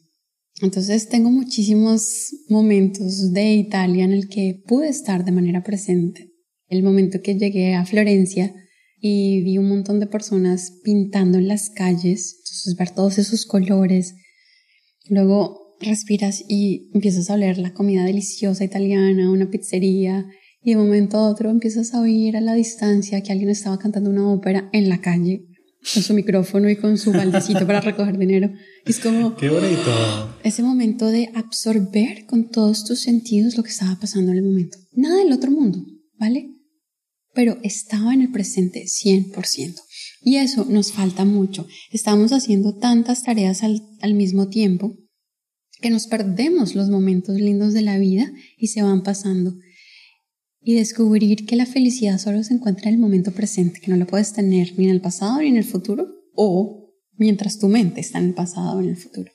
Entonces tengo muchísimos momentos de Italia en el que pude estar de manera presente. El momento que llegué a Florencia y vi un montón de personas pintando en las calles, entonces ver todos esos colores, luego respiras y empiezas a oler la comida deliciosa italiana, una pizzería, y de un momento a otro empiezas a oír a la distancia que alguien estaba cantando una ópera en la calle, con su micrófono y con su baldecito para recoger dinero. Es como... ¡Qué bonito! Ese momento de absorber con todos tus sentidos lo que estaba pasando en el momento. Nada del otro mundo, ¿vale? Pero estaba en el presente 100%. Y eso nos falta mucho. Estamos haciendo tantas tareas al mismo tiempo que nos perdemos los momentos lindos de la vida y se van pasando. Y descubrir que la felicidad solo se encuentra en el momento presente, que no la puedes tener ni en el pasado ni en el futuro, o mientras tu mente está en el pasado o en el futuro.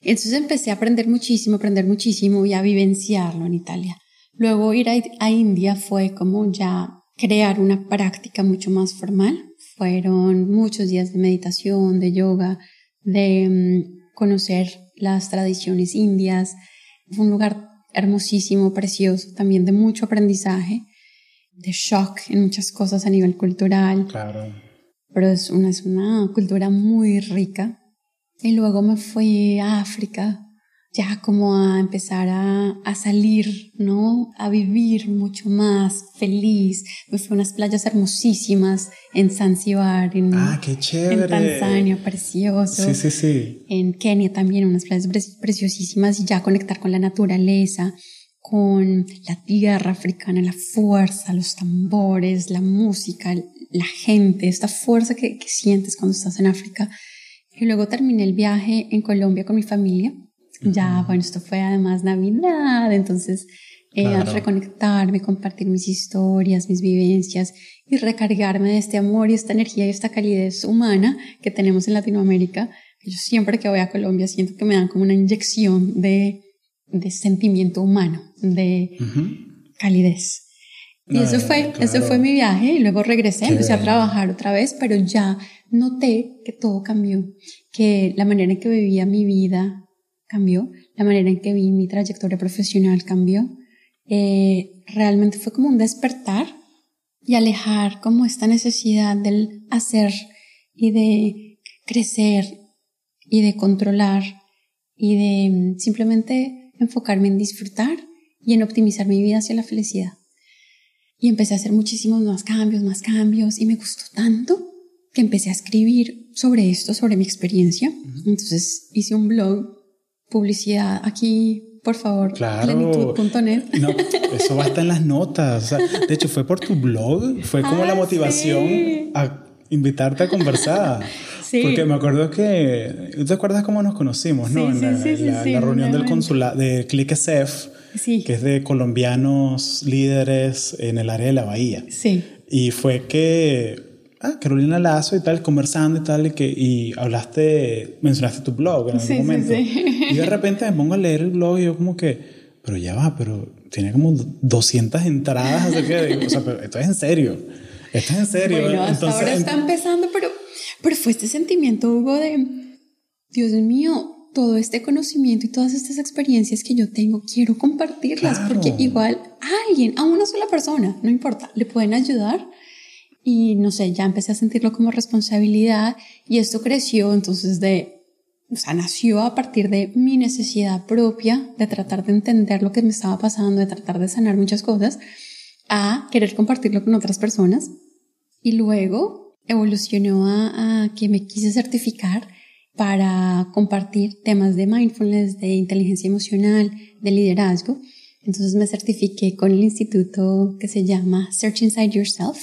Entonces empecé a aprender muchísimo y a vivenciarlo en Italia. Luego ir a India fue como ya crear una práctica mucho más formal. Fueron muchos días de meditación, de yoga, de conocer las tradiciones indias. Fue un lugar hermosísimo, precioso, también de mucho aprendizaje, de shock en muchas cosas a nivel cultural. Claro. Pero es una cultura muy rica. Y luego me fui a África, ya como a empezar a salir, ¿no? A vivir mucho más feliz. Me fui a unas playas hermosísimas en Zanzíbar, qué chévere. En Tanzania, precioso. Sí. En Kenia también, unas playas preciosísimas, y ya conectar con la naturaleza, con la tierra africana, la fuerza, los tambores, la música, la gente, esta fuerza que sientes cuando estás en África. Y luego terminé el viaje en Colombia con mi familia. Ya, bueno, esto fue además Navidad, entonces claro. Reconectarme, compartir mis historias, mis vivencias y recargarme de este amor y esta energía y esta calidez humana que tenemos en Latinoamérica. Yo siempre que voy a Colombia siento que me dan como una inyección de sentimiento humano, de calidez. Y eso fue mi viaje, y luego regresé, empecé a trabajar otra vez, pero ya noté que todo cambió, que la manera en que vivía mi vida cambió, la manera en que vi mi trayectoria profesional cambió. Realmente fue como un despertar y alejar como esta necesidad del hacer y de crecer y de controlar y de simplemente enfocarme en disfrutar y en optimizar mi vida hacia la felicidad. Y empecé a hacer muchísimos más cambios, y me gustó tanto que empecé a escribir sobre esto, sobre mi experiencia. Entonces hice un blog, publicidad aquí, por favor, claro. Plenitud.net. No, eso va a estar en las notas. O sea, de hecho, fue por tu blog, fue como la motivación a invitarte a conversar. Sí. Porque me acuerdo que, ¿te acuerdas cómo nos conocimos? Sí, ¿no? En la reunión del consulado de ClickSF, sí, que es de colombianos líderes en el área de la Bahía. Sí. Y fue que Carolina Lazo y tal, conversando y tal, y mencionaste tu blog en algún momento. Sí. Y de repente me pongo a leer el blog y yo como que, pero ya va, pero tiene como 200 entradas, así que digo, o sea, pero esto es en serio. Bueno, hasta ahora está empezando, pero fue este sentimiento, Hugo, de Dios mío, todo este conocimiento y todas estas experiencias que yo tengo, quiero compartirlas, claro, porque igual a alguien, a una sola persona, no importa, le pueden ayudar. Y no sé, ya empecé a sentirlo como responsabilidad, y esto creció, entonces nació a partir de mi necesidad propia de tratar de entender lo que me estaba pasando, de tratar de sanar muchas cosas, a querer compartirlo con otras personas. Y luego evolucionó a que me quise certificar para compartir temas de mindfulness, de inteligencia emocional, de liderazgo. Entonces me certifiqué con el instituto que se llama Search Inside Yourself,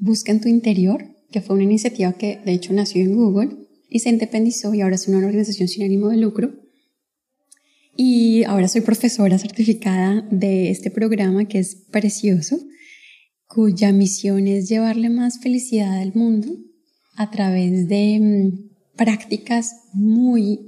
Busca en tu Interior, que fue una iniciativa que de hecho nació en Google y se independizó, y ahora es una organización sin ánimo de lucro. Y ahora soy profesora certificada de este programa que es precioso, cuya misión es llevarle más felicidad al mundo a través de prácticas muy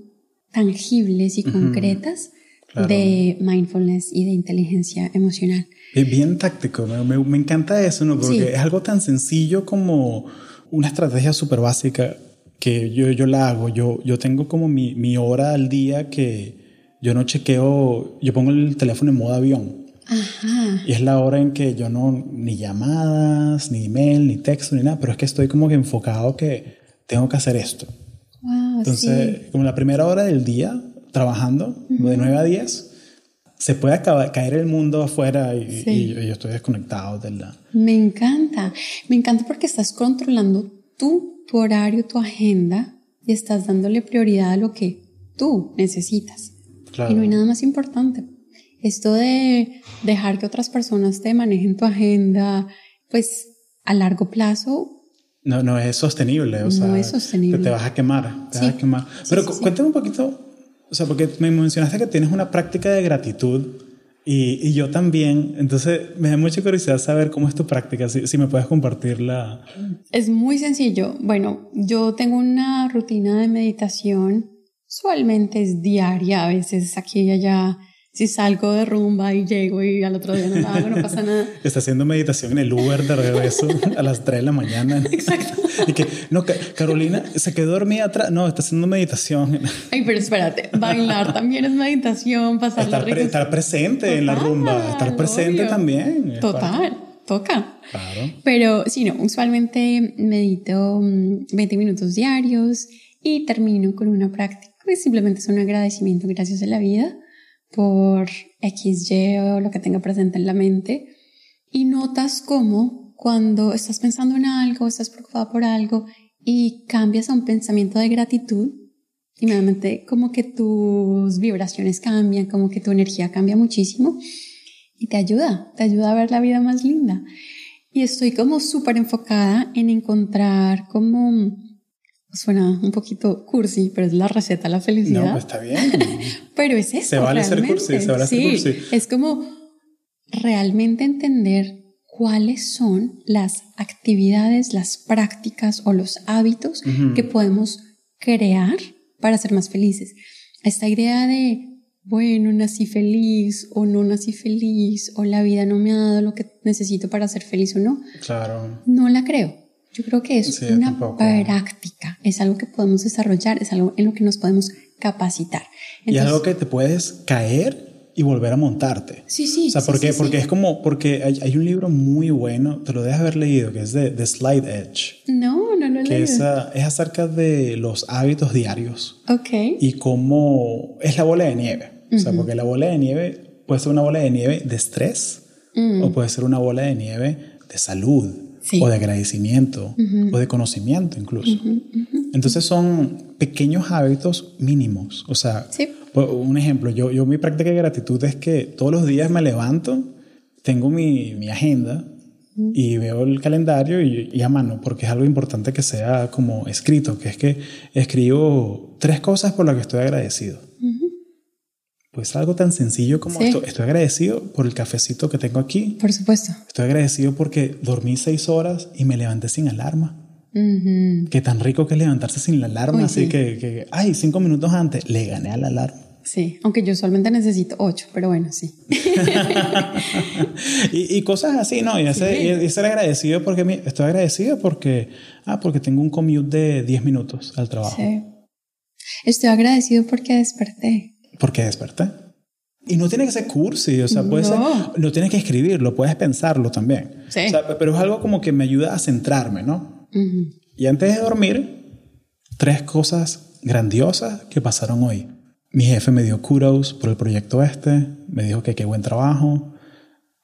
tangibles y concretas. Claro. De mindfulness y de inteligencia emocional. Es bien táctico, me encanta eso, ¿no? Porque es algo tan sencillo como una estrategia súper básica que yo la hago. Yo tengo como mi hora al día que yo no chequeo, yo pongo el teléfono en modo avión. Ajá. Y es la hora en que yo no, ni llamadas, ni email, ni texto, ni nada, pero es que estoy como que enfocado que tengo que hacer esto. Wow, entonces, como la primera hora del día, trabajando de 9 a 10, se puede caer el mundo afuera y yo estoy desconectado de la... Me encanta porque estás controlando tu horario, tu agenda, y estás dándole prioridad a lo que tú necesitas. Claro. Y no hay nada más importante. Esto de dejar que otras personas te manejen tu agenda, pues a largo plazo... No es sostenible. O sea, te vas a quemar. Pero cuéntame un poquito... o sea, porque me mencionaste que tienes una práctica de gratitud y yo también, entonces me da mucha curiosidad saber cómo es tu práctica, si me puedes compartirla. Es muy sencillo. Bueno, yo tengo una rutina de meditación, usualmente es diaria, a veces aquí y allá. Si salgo de rumba y llego y al otro día no la hago, no pasa nada. Está haciendo meditación en el Uber de regreso a las 3 de la mañana. Exacto. Y que, no, Carolina se quedó dormida atrás. No, está haciendo meditación. Ay, pero espérate, bailar también es meditación, pasar la rica. Estar presente. Total, en la rumba, estar presente, obvio. También. Total, toca. Claro. Pero sí, no, usualmente medito 20 minutos diarios y termino con una práctica que simplemente es un agradecimiento, gracias a la vida, por X, Y o lo que tenga presente en la mente, y notas cómo cuando estás pensando en algo, estás preocupada por algo y cambias a un pensamiento de gratitud, inmediatamente como que tus vibraciones cambian, como que tu energía cambia muchísimo y te ayuda a ver la vida más linda. Y estoy como súper enfocada en encontrar como... Suena un poquito cursi, pero es la receta a la felicidad. No, pues está bien. Pero es eso. Se vale realmente ser cursi, se vale ser cursi. Es como realmente entender cuáles son las actividades, las prácticas o los hábitos que podemos crear para ser más felices. Esta idea de, bueno, nací feliz o no nací feliz, o la vida no me ha dado lo que necesito para ser feliz o no. Claro. No la creo. Yo creo que es una práctica, es algo que podemos desarrollar, es algo en lo que nos podemos capacitar. Entonces, y es algo que te puedes caer y volver a montarte. Sí, sí. O sea, porque es como, porque hay un libro muy bueno, te lo debes haber leído, que es de Slide Edge. No lo he leído. Es acerca de los hábitos diarios. Ok. Y cómo es la bola de nieve. O sea, porque la bola de nieve puede ser una bola de nieve de estrés o puede ser una bola de nieve de salud. Sí. O de agradecimiento, o de conocimiento incluso. Entonces son pequeños hábitos mínimos. O sea, sí. Un ejemplo, yo mi práctica de gratitud es que todos los días me levanto, tengo mi agenda y veo el calendario y a mano, porque es algo importante que sea como escrito, que es que escribo 3 cosas por las que estoy agradecido. Pues algo tan sencillo como esto. Estoy agradecido por el cafecito que tengo aquí. Por supuesto. Estoy agradecido porque dormí 6 horas y me levanté sin alarma. Qué tan rico que es levantarse sin la alarma. Uy, así sí. que, ay, 5 minutos antes le gané a la alarma. Sí, aunque yo usualmente necesito 8, pero bueno, sí. y cosas así, ¿no? Y ser agradecido porque... Estoy agradecido porque tengo un commute de 10 minutos al trabajo. Sí. Estoy agradecido porque desperté. Porque desperté. Y no tiene que ser cursi, o sea, puede ser, no tienes que escribirlo, puedes pensarlo también. Sí. O sea, pero es algo como que me ayuda a centrarme, ¿no? Y antes de dormir, 3 cosas grandiosas que pasaron hoy. Mi jefe me dio kudos por el proyecto este, me dijo que qué buen trabajo.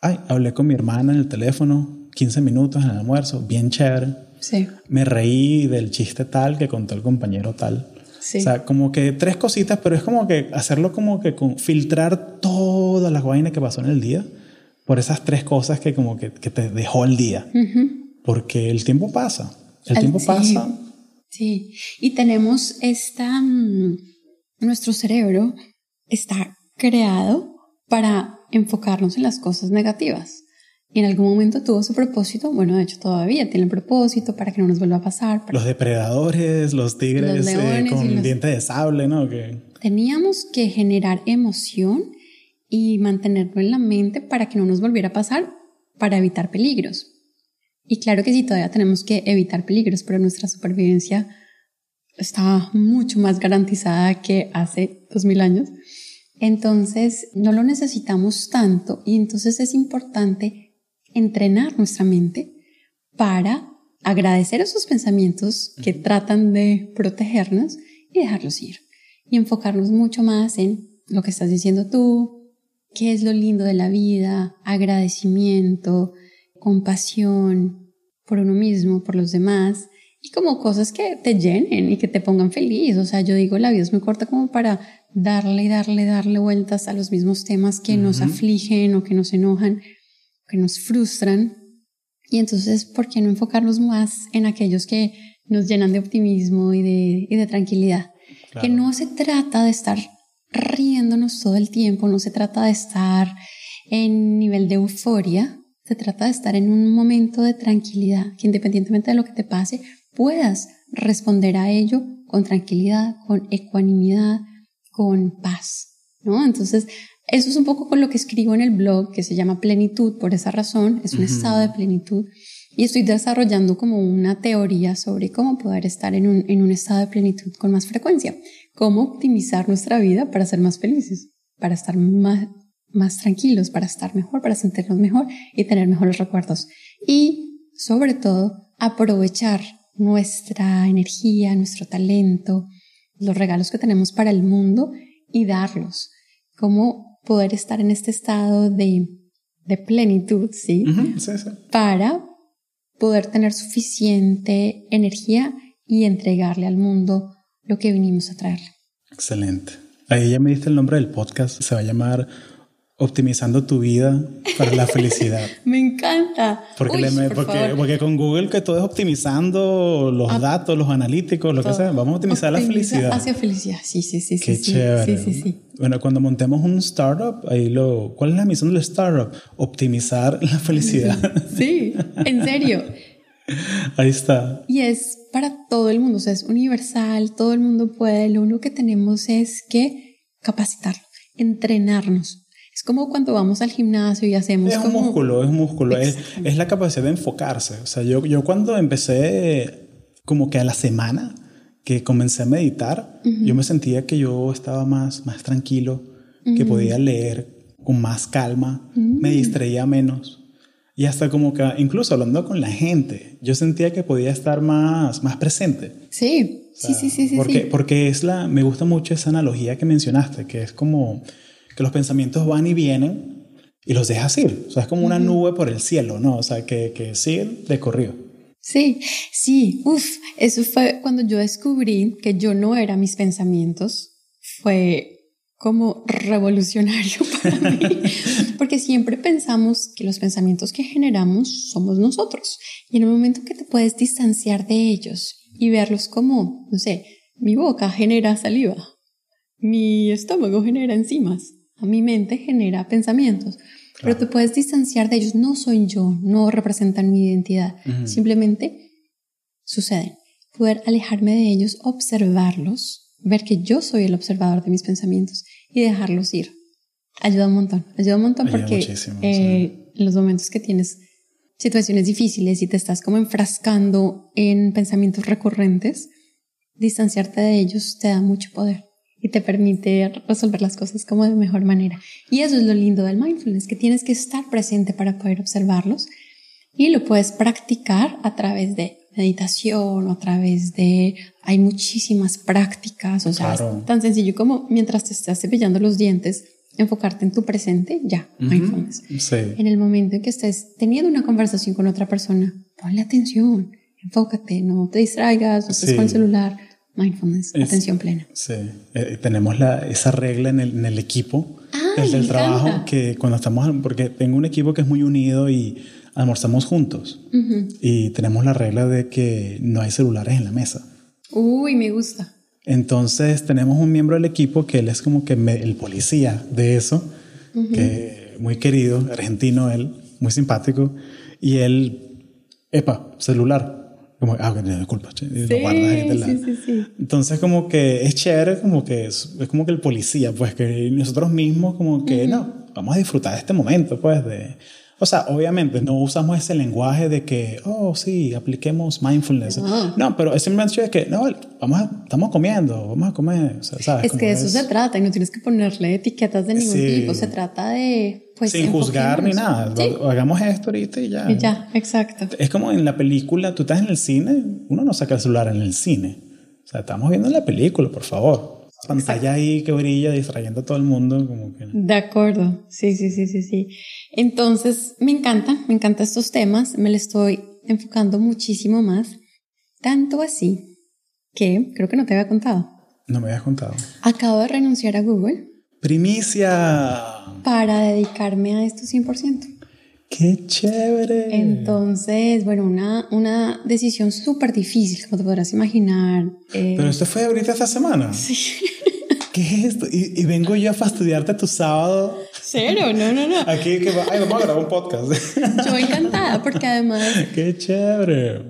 Ay, hablé con mi hermana en el teléfono, 15 minutos en el almuerzo, bien chévere. Sí. Me reí del chiste tal que contó el compañero tal. Sí. O sea, como que 3 cositas, pero es como que hacerlo como que filtrar todas las vainas que pasó en el día por esas 3 cosas que como que te dejó el día. Porque el tiempo pasa. El tiempo pasa. Sí. Y tenemos nuestro cerebro está creado para enfocarnos en las cosas negativas. Y en algún momento tuvo su propósito, bueno, de hecho todavía tiene el propósito para que no nos vuelva a pasar. Los depredadores, los tigres, los leones, con dientes de sable, ¿no? Okay. Teníamos que generar emoción y mantenerlo en la mente para que no nos volviera a pasar, para evitar peligros. Y claro que sí, todavía tenemos que evitar peligros, pero nuestra supervivencia está mucho más garantizada que hace 2000 años. Entonces no lo necesitamos tanto y entonces es importante entrenar nuestra mente para agradecer esos pensamientos que tratan de protegernos y dejarlos ir. Y enfocarnos mucho más en lo que estás diciendo tú, qué es lo lindo de la vida, agradecimiento, compasión por uno mismo, por los demás, y como cosas que te llenen y que te pongan feliz. O sea, yo digo, la vida es muy corta como para darle vueltas a los mismos temas que nos afligen o que nos enojan, que nos frustran, y entonces ¿por qué no enfocarnos más en aquellos que nos llenan de optimismo y de tranquilidad? Claro. Que no se trata de estar riéndonos todo el tiempo. No se trata de estar en nivel de euforia, se trata de estar en un momento de tranquilidad, que independientemente de lo que te pase, puedas responder a ello con tranquilidad, con ecuanimidad, con paz, ¿no? Entonces, eso es un poco con lo que escribo en el blog, que se llama Plenitud, por esa razón, es un estado de plenitud, y estoy desarrollando como una teoría sobre cómo poder estar en un estado de plenitud con más frecuencia, cómo optimizar nuestra vida para ser más felices, para estar más tranquilos, para estar mejor, para sentirnos mejor y tener mejores recuerdos. Y, sobre todo, aprovechar nuestra energía, nuestro talento, los regalos que tenemos para el mundo y darlos. Cómo poder estar en este estado de plenitud, ¿sí? Sí. Para poder tener suficiente energía y entregarle al mundo lo que vinimos a traerle. Excelente. Ahí ya me diste el nombre del podcast. Se va a llamar Optimizando tu vida para la felicidad. Me encanta. Porque con Google que todo es optimizando los datos, los analíticos, lo todo. Que sea. Vamos a optimizar la felicidad. Hacia felicidad. Sí. Qué chévere. Sí. Bueno, cuando montemos un startup, ¿cuál es la misión del startup? Optimizar la felicidad. Sí, en serio. Ahí está. Y es para todo el mundo, o sea, es universal, todo el mundo puede. Lo único que tenemos es que capacitarlo, entrenarnos. Es como cuando vamos al gimnasio y hacemos Es un músculo. Es la capacidad de enfocarse. O sea, yo cuando empecé como que a la semana que comencé a meditar, yo me sentía que yo estaba más tranquilo, que podía leer con más calma, me distraía menos. Y hasta como que incluso hablando con la gente, yo sentía que podía estar más presente. Sí, o sea, sí. Porque me gusta mucho esa analogía que mencionaste, que es como que los pensamientos van y vienen y los dejas ir. O sea, es como una nube por el cielo, ¿no? O sea, que siguen de corrido. Sí. Eso fue cuando yo descubrí que yo no era mis pensamientos. Fue como revolucionario para mí. Porque siempre pensamos que los pensamientos que generamos somos nosotros. Y en el momento que te puedes distanciar de ellos y verlos como, no sé, mi boca genera saliva, mi estómago genera enzimas, a mi mente genera pensamientos, claro. Pero te puedes distanciar de ellos. No soy yo, no representan mi identidad, simplemente suceden. Poder alejarme de ellos, observarlos, ver que yo soy el observador de mis pensamientos y dejarlos ir ayuda un montón porque en los momentos que tienes situaciones difíciles y te estás como enfrascando en pensamientos recurrentes, distanciarte de ellos te da mucho poder y te permite resolver las cosas como de mejor manera. Y eso es lo lindo del mindfulness, que tienes que estar presente para poder observarlos, y lo puedes practicar a través de meditación, a través de... Hay muchísimas prácticas, o sea, es tan sencillo como mientras te estás cepillando los dientes, enfocarte en tu presente, ya, mindfulness. Sí. En el momento en que estés teniendo una conversación con otra persona, ponle atención, enfócate, no te distraigas, no estés con el celular... Mindfulness, atención plena. Sí, tenemos esa regla en el equipo, desde el trabajo, que cuando estamos, porque tengo un equipo que es muy unido y almorzamos juntos y tenemos la regla de que no hay celulares en la mesa. Uy, me gusta. Entonces tenemos un miembro del equipo que él es como que el policía de eso, que muy querido, argentino él, muy simpático, y él, celular. Como, disculpa, lo guardas ahí de la... Sí. Entonces como que es chévere, como que es como que el policía, pues, que nosotros mismos como que no, vamos a disfrutar de este momento, pues, de... O sea, obviamente no usamos ese lenguaje de que, apliquemos mindfulness. No, pero ese mensaje es que, estamos comiendo, vamos a comer. O sea, ¿sabes? Es que de eso se trata y no tienes que ponerle etiquetas de ningún tipo. Se trata de, pues, sin juzgar ni nada. Sí. Hagamos esto ahorita y ya. Y ya, exacto. Es como en la película, tú estás en el cine, uno no saca el celular en el cine. O sea, estamos viendo la película, por favor. Pantalla ahí que brilla distrayendo a todo el mundo, como que... De acuerdo, sí. Entonces me encantan estos temas, me le estoy enfocando muchísimo más, tanto así que creo que no te había contado. No me habías contado. Acabo de renunciar a Google. ¡Primicia! Para dedicarme a esto 100%. ¡Qué chévere! Entonces, bueno, una decisión súper difícil, como te podrás imaginar. ¿Pero esto fue ahorita esta semana? Sí. ¿qué es esto? Y vengo yo a fastidiarte tu sábado. Cero, no. Aquí que va, ay, vamos a grabar un podcast. Yo encantada, porque además... ¡Qué chévere!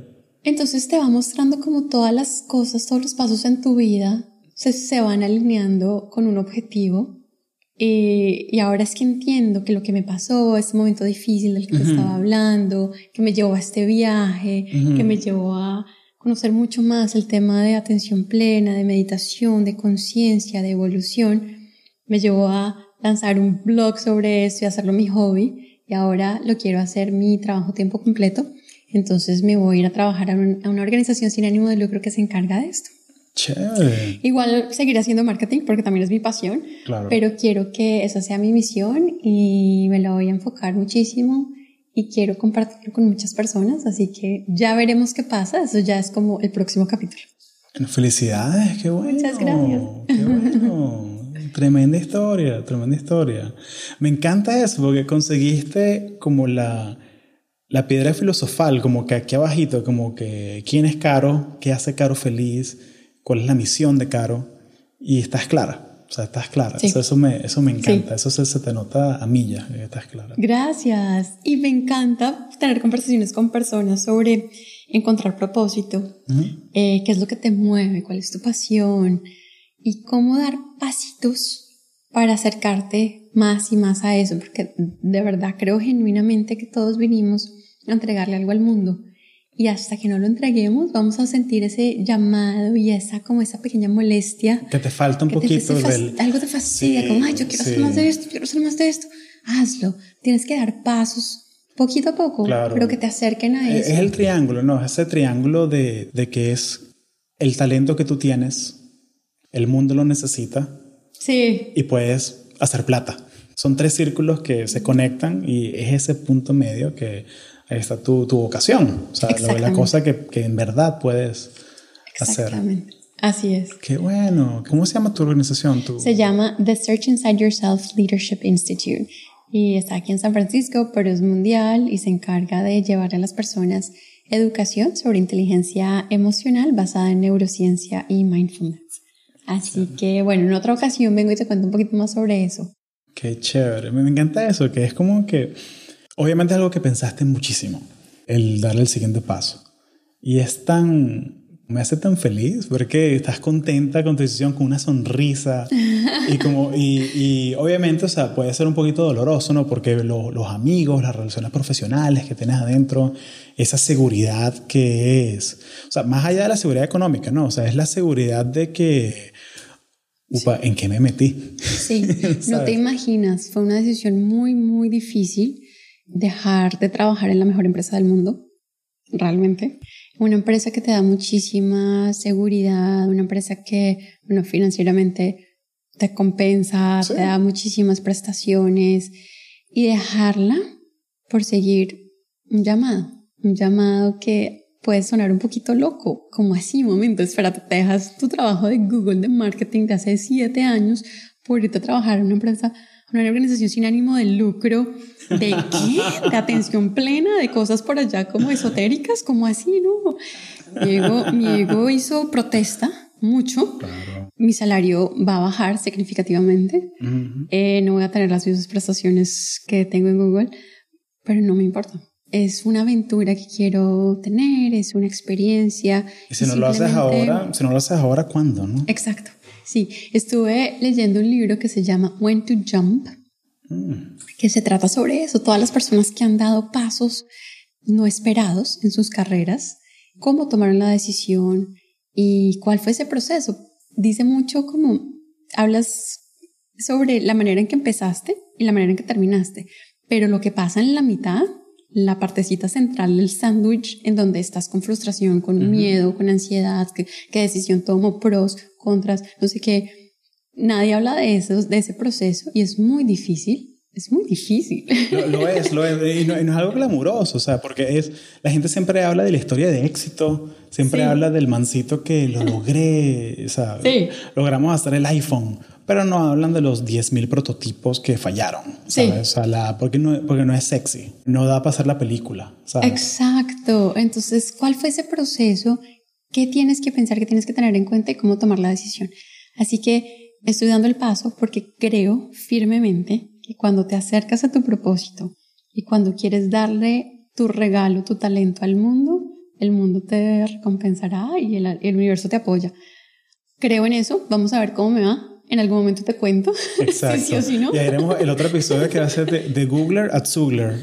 Entonces te va mostrando como todas las cosas, todos los pasos en tu vida se van alineando con un objetivo. Y ahora es que entiendo que lo que me pasó, este momento difícil del que te estaba hablando, que me llevó a este viaje, que me llevó a conocer mucho más el tema de atención plena, de meditación, de conciencia, de evolución, me llevó a lanzar un blog sobre eso y hacerlo mi hobby, y ahora lo quiero hacer mi trabajo tiempo completo. Entonces me voy a ir a trabajar a una organización sin ánimo de lucro que se encarga de esto. Chévere. Igual seguiré haciendo marketing porque también es mi pasión, claro, pero quiero que esa sea mi misión y me la voy a enfocar muchísimo y quiero compartirlo con muchas personas, así que ya veremos qué pasa. Eso ya es como el próximo capítulo. Bueno, felicidades, qué bueno. Muchas gracias. Qué bueno. Tremenda historia. Me encanta eso porque conseguiste como la piedra filosofal, como que aquí abajito, como que quién es Caro, qué hace Caro feliz, cuál es la misión de Caro, y estás clara, o sea, estás clara. Sí. O sea, eso me encanta, sí. Eso se te nota a millas, estás clara. Gracias, y me encanta tener conversaciones con personas sobre encontrar propósito, qué es lo que te mueve, cuál es tu pasión, y cómo dar pasitos para acercarte más y más a eso, porque de verdad creo genuinamente que todos vinimos a entregarle algo al mundo. Y hasta que no lo entreguemos, vamos a sentir ese llamado y esa pequeña molestia. Que te falta un poquito. Algo te fastidia, sí, como, ay, yo quiero hacer más de esto, quiero hacer más de esto. Hazlo. Tienes que dar pasos poquito a poco, claro, pero que te acerquen a eso. Es el triángulo, ¿no? Es ese triángulo de que es el talento que tú tienes, el mundo lo necesita, sí, y puedes hacer plata. Son tres círculos que se conectan y es ese punto medio que... Ahí está tu vocación, o sea, la cosa que en verdad puedes hacer. Exactamente, así es. Qué bueno. ¿Cómo se llama tu organización? Se llama The Search Inside Yourself Leadership Institute y está aquí en San Francisco, pero es mundial y se encarga de llevar a las personas educación sobre inteligencia emocional basada en neurociencia y mindfulness. Así que, bueno, en otra ocasión vengo y te cuento un poquito más sobre eso. Qué chévere. Me encanta eso, que es como que... Obviamente es algo que pensaste muchísimo, el darle el siguiente paso. Y me hace tan feliz porque estás contenta con tu decisión, con una sonrisa. Y obviamente, o sea, puede ser un poquito doloroso, ¿no? Porque los amigos, las relaciones profesionales que tienes adentro, esa seguridad que es. O sea, más allá de la seguridad económica, ¿no? O sea, es la seguridad de que... Upa, sí. ¿En qué me metí? Sí, no te imaginas. Fue una decisión muy, muy difícil. Dejar de trabajar en la mejor empresa del mundo, realmente. Una empresa que te da muchísima seguridad, una empresa que, bueno, financieramente te compensa, sí, te da muchísimas prestaciones. Y dejarla por seguir un llamado que puede sonar un poquito loco, como así, momento, espérate, te dejas tu trabajo de Google de marketing de hace 7 años por irte a trabajar en una empresa... Una organización sin ánimo de lucro, ¿de qué? De atención plena, de cosas por allá como esotéricas, como así, ¿no? Mi ego hizo protesta mucho. Claro. Mi salario va a bajar significativamente. No voy a tener las mismas prestaciones que tengo en Google, pero no me importa. Es una aventura que quiero tener, es una experiencia. Y si no lo haces ahora, ¿cuándo, no? Exacto. Sí, estuve leyendo un libro que se llama When to Jump, que se trata sobre eso, todas las personas que han dado pasos no esperados en sus carreras, cómo tomaron la decisión y cuál fue ese proceso. Dice mucho como hablas sobre la manera en que empezaste y la manera en que terminaste, pero lo que pasa en la mitad, la partecita central del sándwich en donde estás con frustración, con miedo, con ansiedad, qué decisión tomo, pros, contras, no sé qué. Nadie habla de ese proceso y es muy difícil, Lo es, y no es algo glamuroso, o sea, porque la gente siempre habla de la historia de éxito, siempre habla del mancito que lo logré, o sea, logramos hacer el iPhone, pero no hablan de los 10.000 prototipos que fallaron, ¿sabes? Sí. O sea, porque no es sexy, no da para hacer la película, ¿sabes? Exacto. Entonces, ¿cuál fue ese proceso? ¿Qué tienes que pensar, qué tienes que tener en cuenta y cómo tomar la decisión? Así que Estoy dando el paso porque creo firmemente que cuando te acercas a tu propósito y cuando quieres darle tu regalo, tu talento al mundo, el mundo te recompensará y el universo te apoya. Creo en eso. Vamos a ver cómo me va. En algún momento te cuento. Exacto. Sí o sí, ¿no? Y haremos el otro episodio que va a ser de Googler a Zoogler.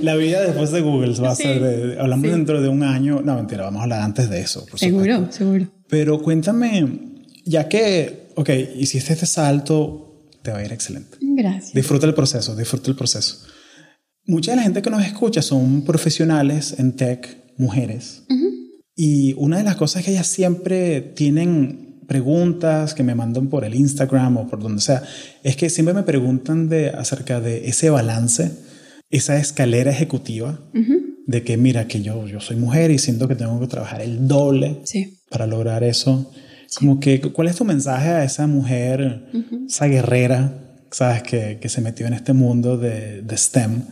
La vida después de Google va a ser hablamos dentro de un año. No, mentira, vamos a hablar antes de eso. Seguro. Pero cuéntame, ya que, hiciste este salto, te va a ir excelente. Gracias. Disfruta el proceso. Mucha de la gente que nos escucha son profesionales en tech, mujeres. Uh-huh. Y una de las cosas que ellas siempre tienen preguntas que me mandan por el Instagram o por donde sea, es que siempre me preguntan acerca de ese balance, esa escalera ejecutiva, uh-huh, de que mira que yo soy mujer y siento que tengo que trabajar el doble para lograr eso. Sí. Como que, ¿cuál es tu mensaje a esa mujer, uh-huh, esa guerrera, sabes, que se metió en este mundo de STEM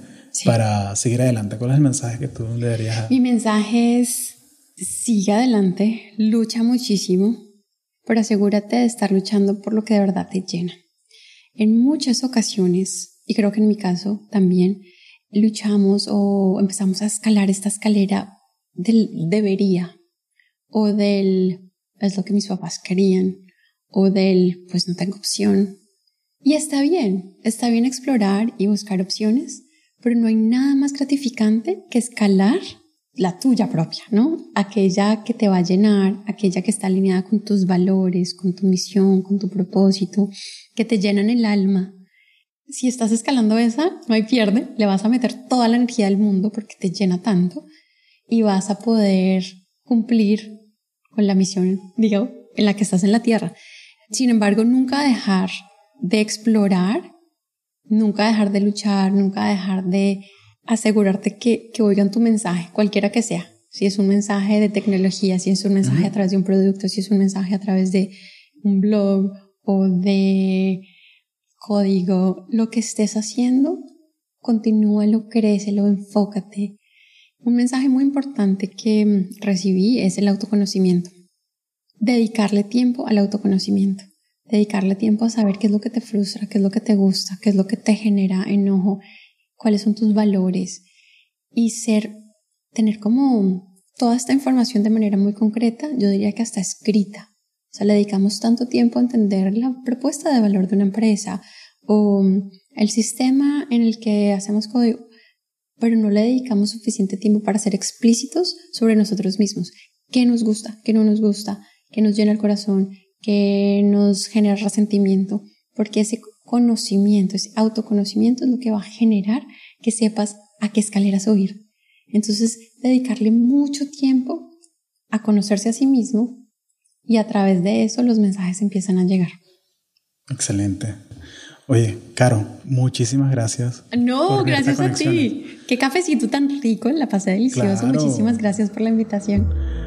para seguir adelante? ¿Cuál es el mensaje que tú le darías? Mi mensaje es: sigue adelante, lucha muchísimo, pero asegúrate de estar luchando por lo que de verdad te llena. En muchas ocasiones, y creo que en mi caso también, luchamos o empezamos a escalar esta escalera del debería, o del es lo que mis papás querían, o del pues no tengo opción. Y está bien explorar y buscar opciones, pero no hay nada más gratificante que escalar la tuya propia, ¿no? Aquella que te va a llenar, aquella que está alineada con tus valores, con tu misión, con tu propósito, que te llenan el alma. Si estás escalando esa, no hay pierde, le vas a meter toda la energía del mundo porque te llena tanto y vas a poder cumplir con la misión, digo, en la que estás en la tierra. Sin embargo, nunca dejar de explorar, nunca dejar de luchar, nunca dejar de asegurarte que oigan tu mensaje, cualquiera que sea. Si es un mensaje de tecnología, si es un mensaje, uh-huh, a través de un producto, si es un mensaje a través de un blog o de código, lo que estés haciendo, continúalo, crécelo, enfócate. Un mensaje muy importante que recibí es el autoconocimiento. Dedicarle tiempo al autoconocimiento. Dedicarle tiempo a saber qué es lo que te frustra, qué es lo que te gusta, qué es lo que te genera enojo, cuáles son tus valores, y tener como toda esta información de manera muy concreta, yo diría que hasta escrita. O sea, le dedicamos tanto tiempo a entender la propuesta de valor de una empresa o el sistema en el que hacemos código, pero no le dedicamos suficiente tiempo para ser explícitos sobre nosotros mismos. ¿Qué nos gusta? ¿Qué no nos gusta? ¿Qué nos llena el corazón? ¿Qué nos genera resentimiento? Porque ese conocimiento, ese autoconocimiento es lo que va a generar que sepas a qué escalera subir. Entonces, dedicarle mucho tiempo a conocerse a sí mismo y a través de eso los mensajes empiezan a llegar. Excelente. Oye, Caro, muchísimas gracias. No, gracias a ti. Qué cafecito tan rico, la pasé delicioso. Claro. Muchísimas gracias por la invitación.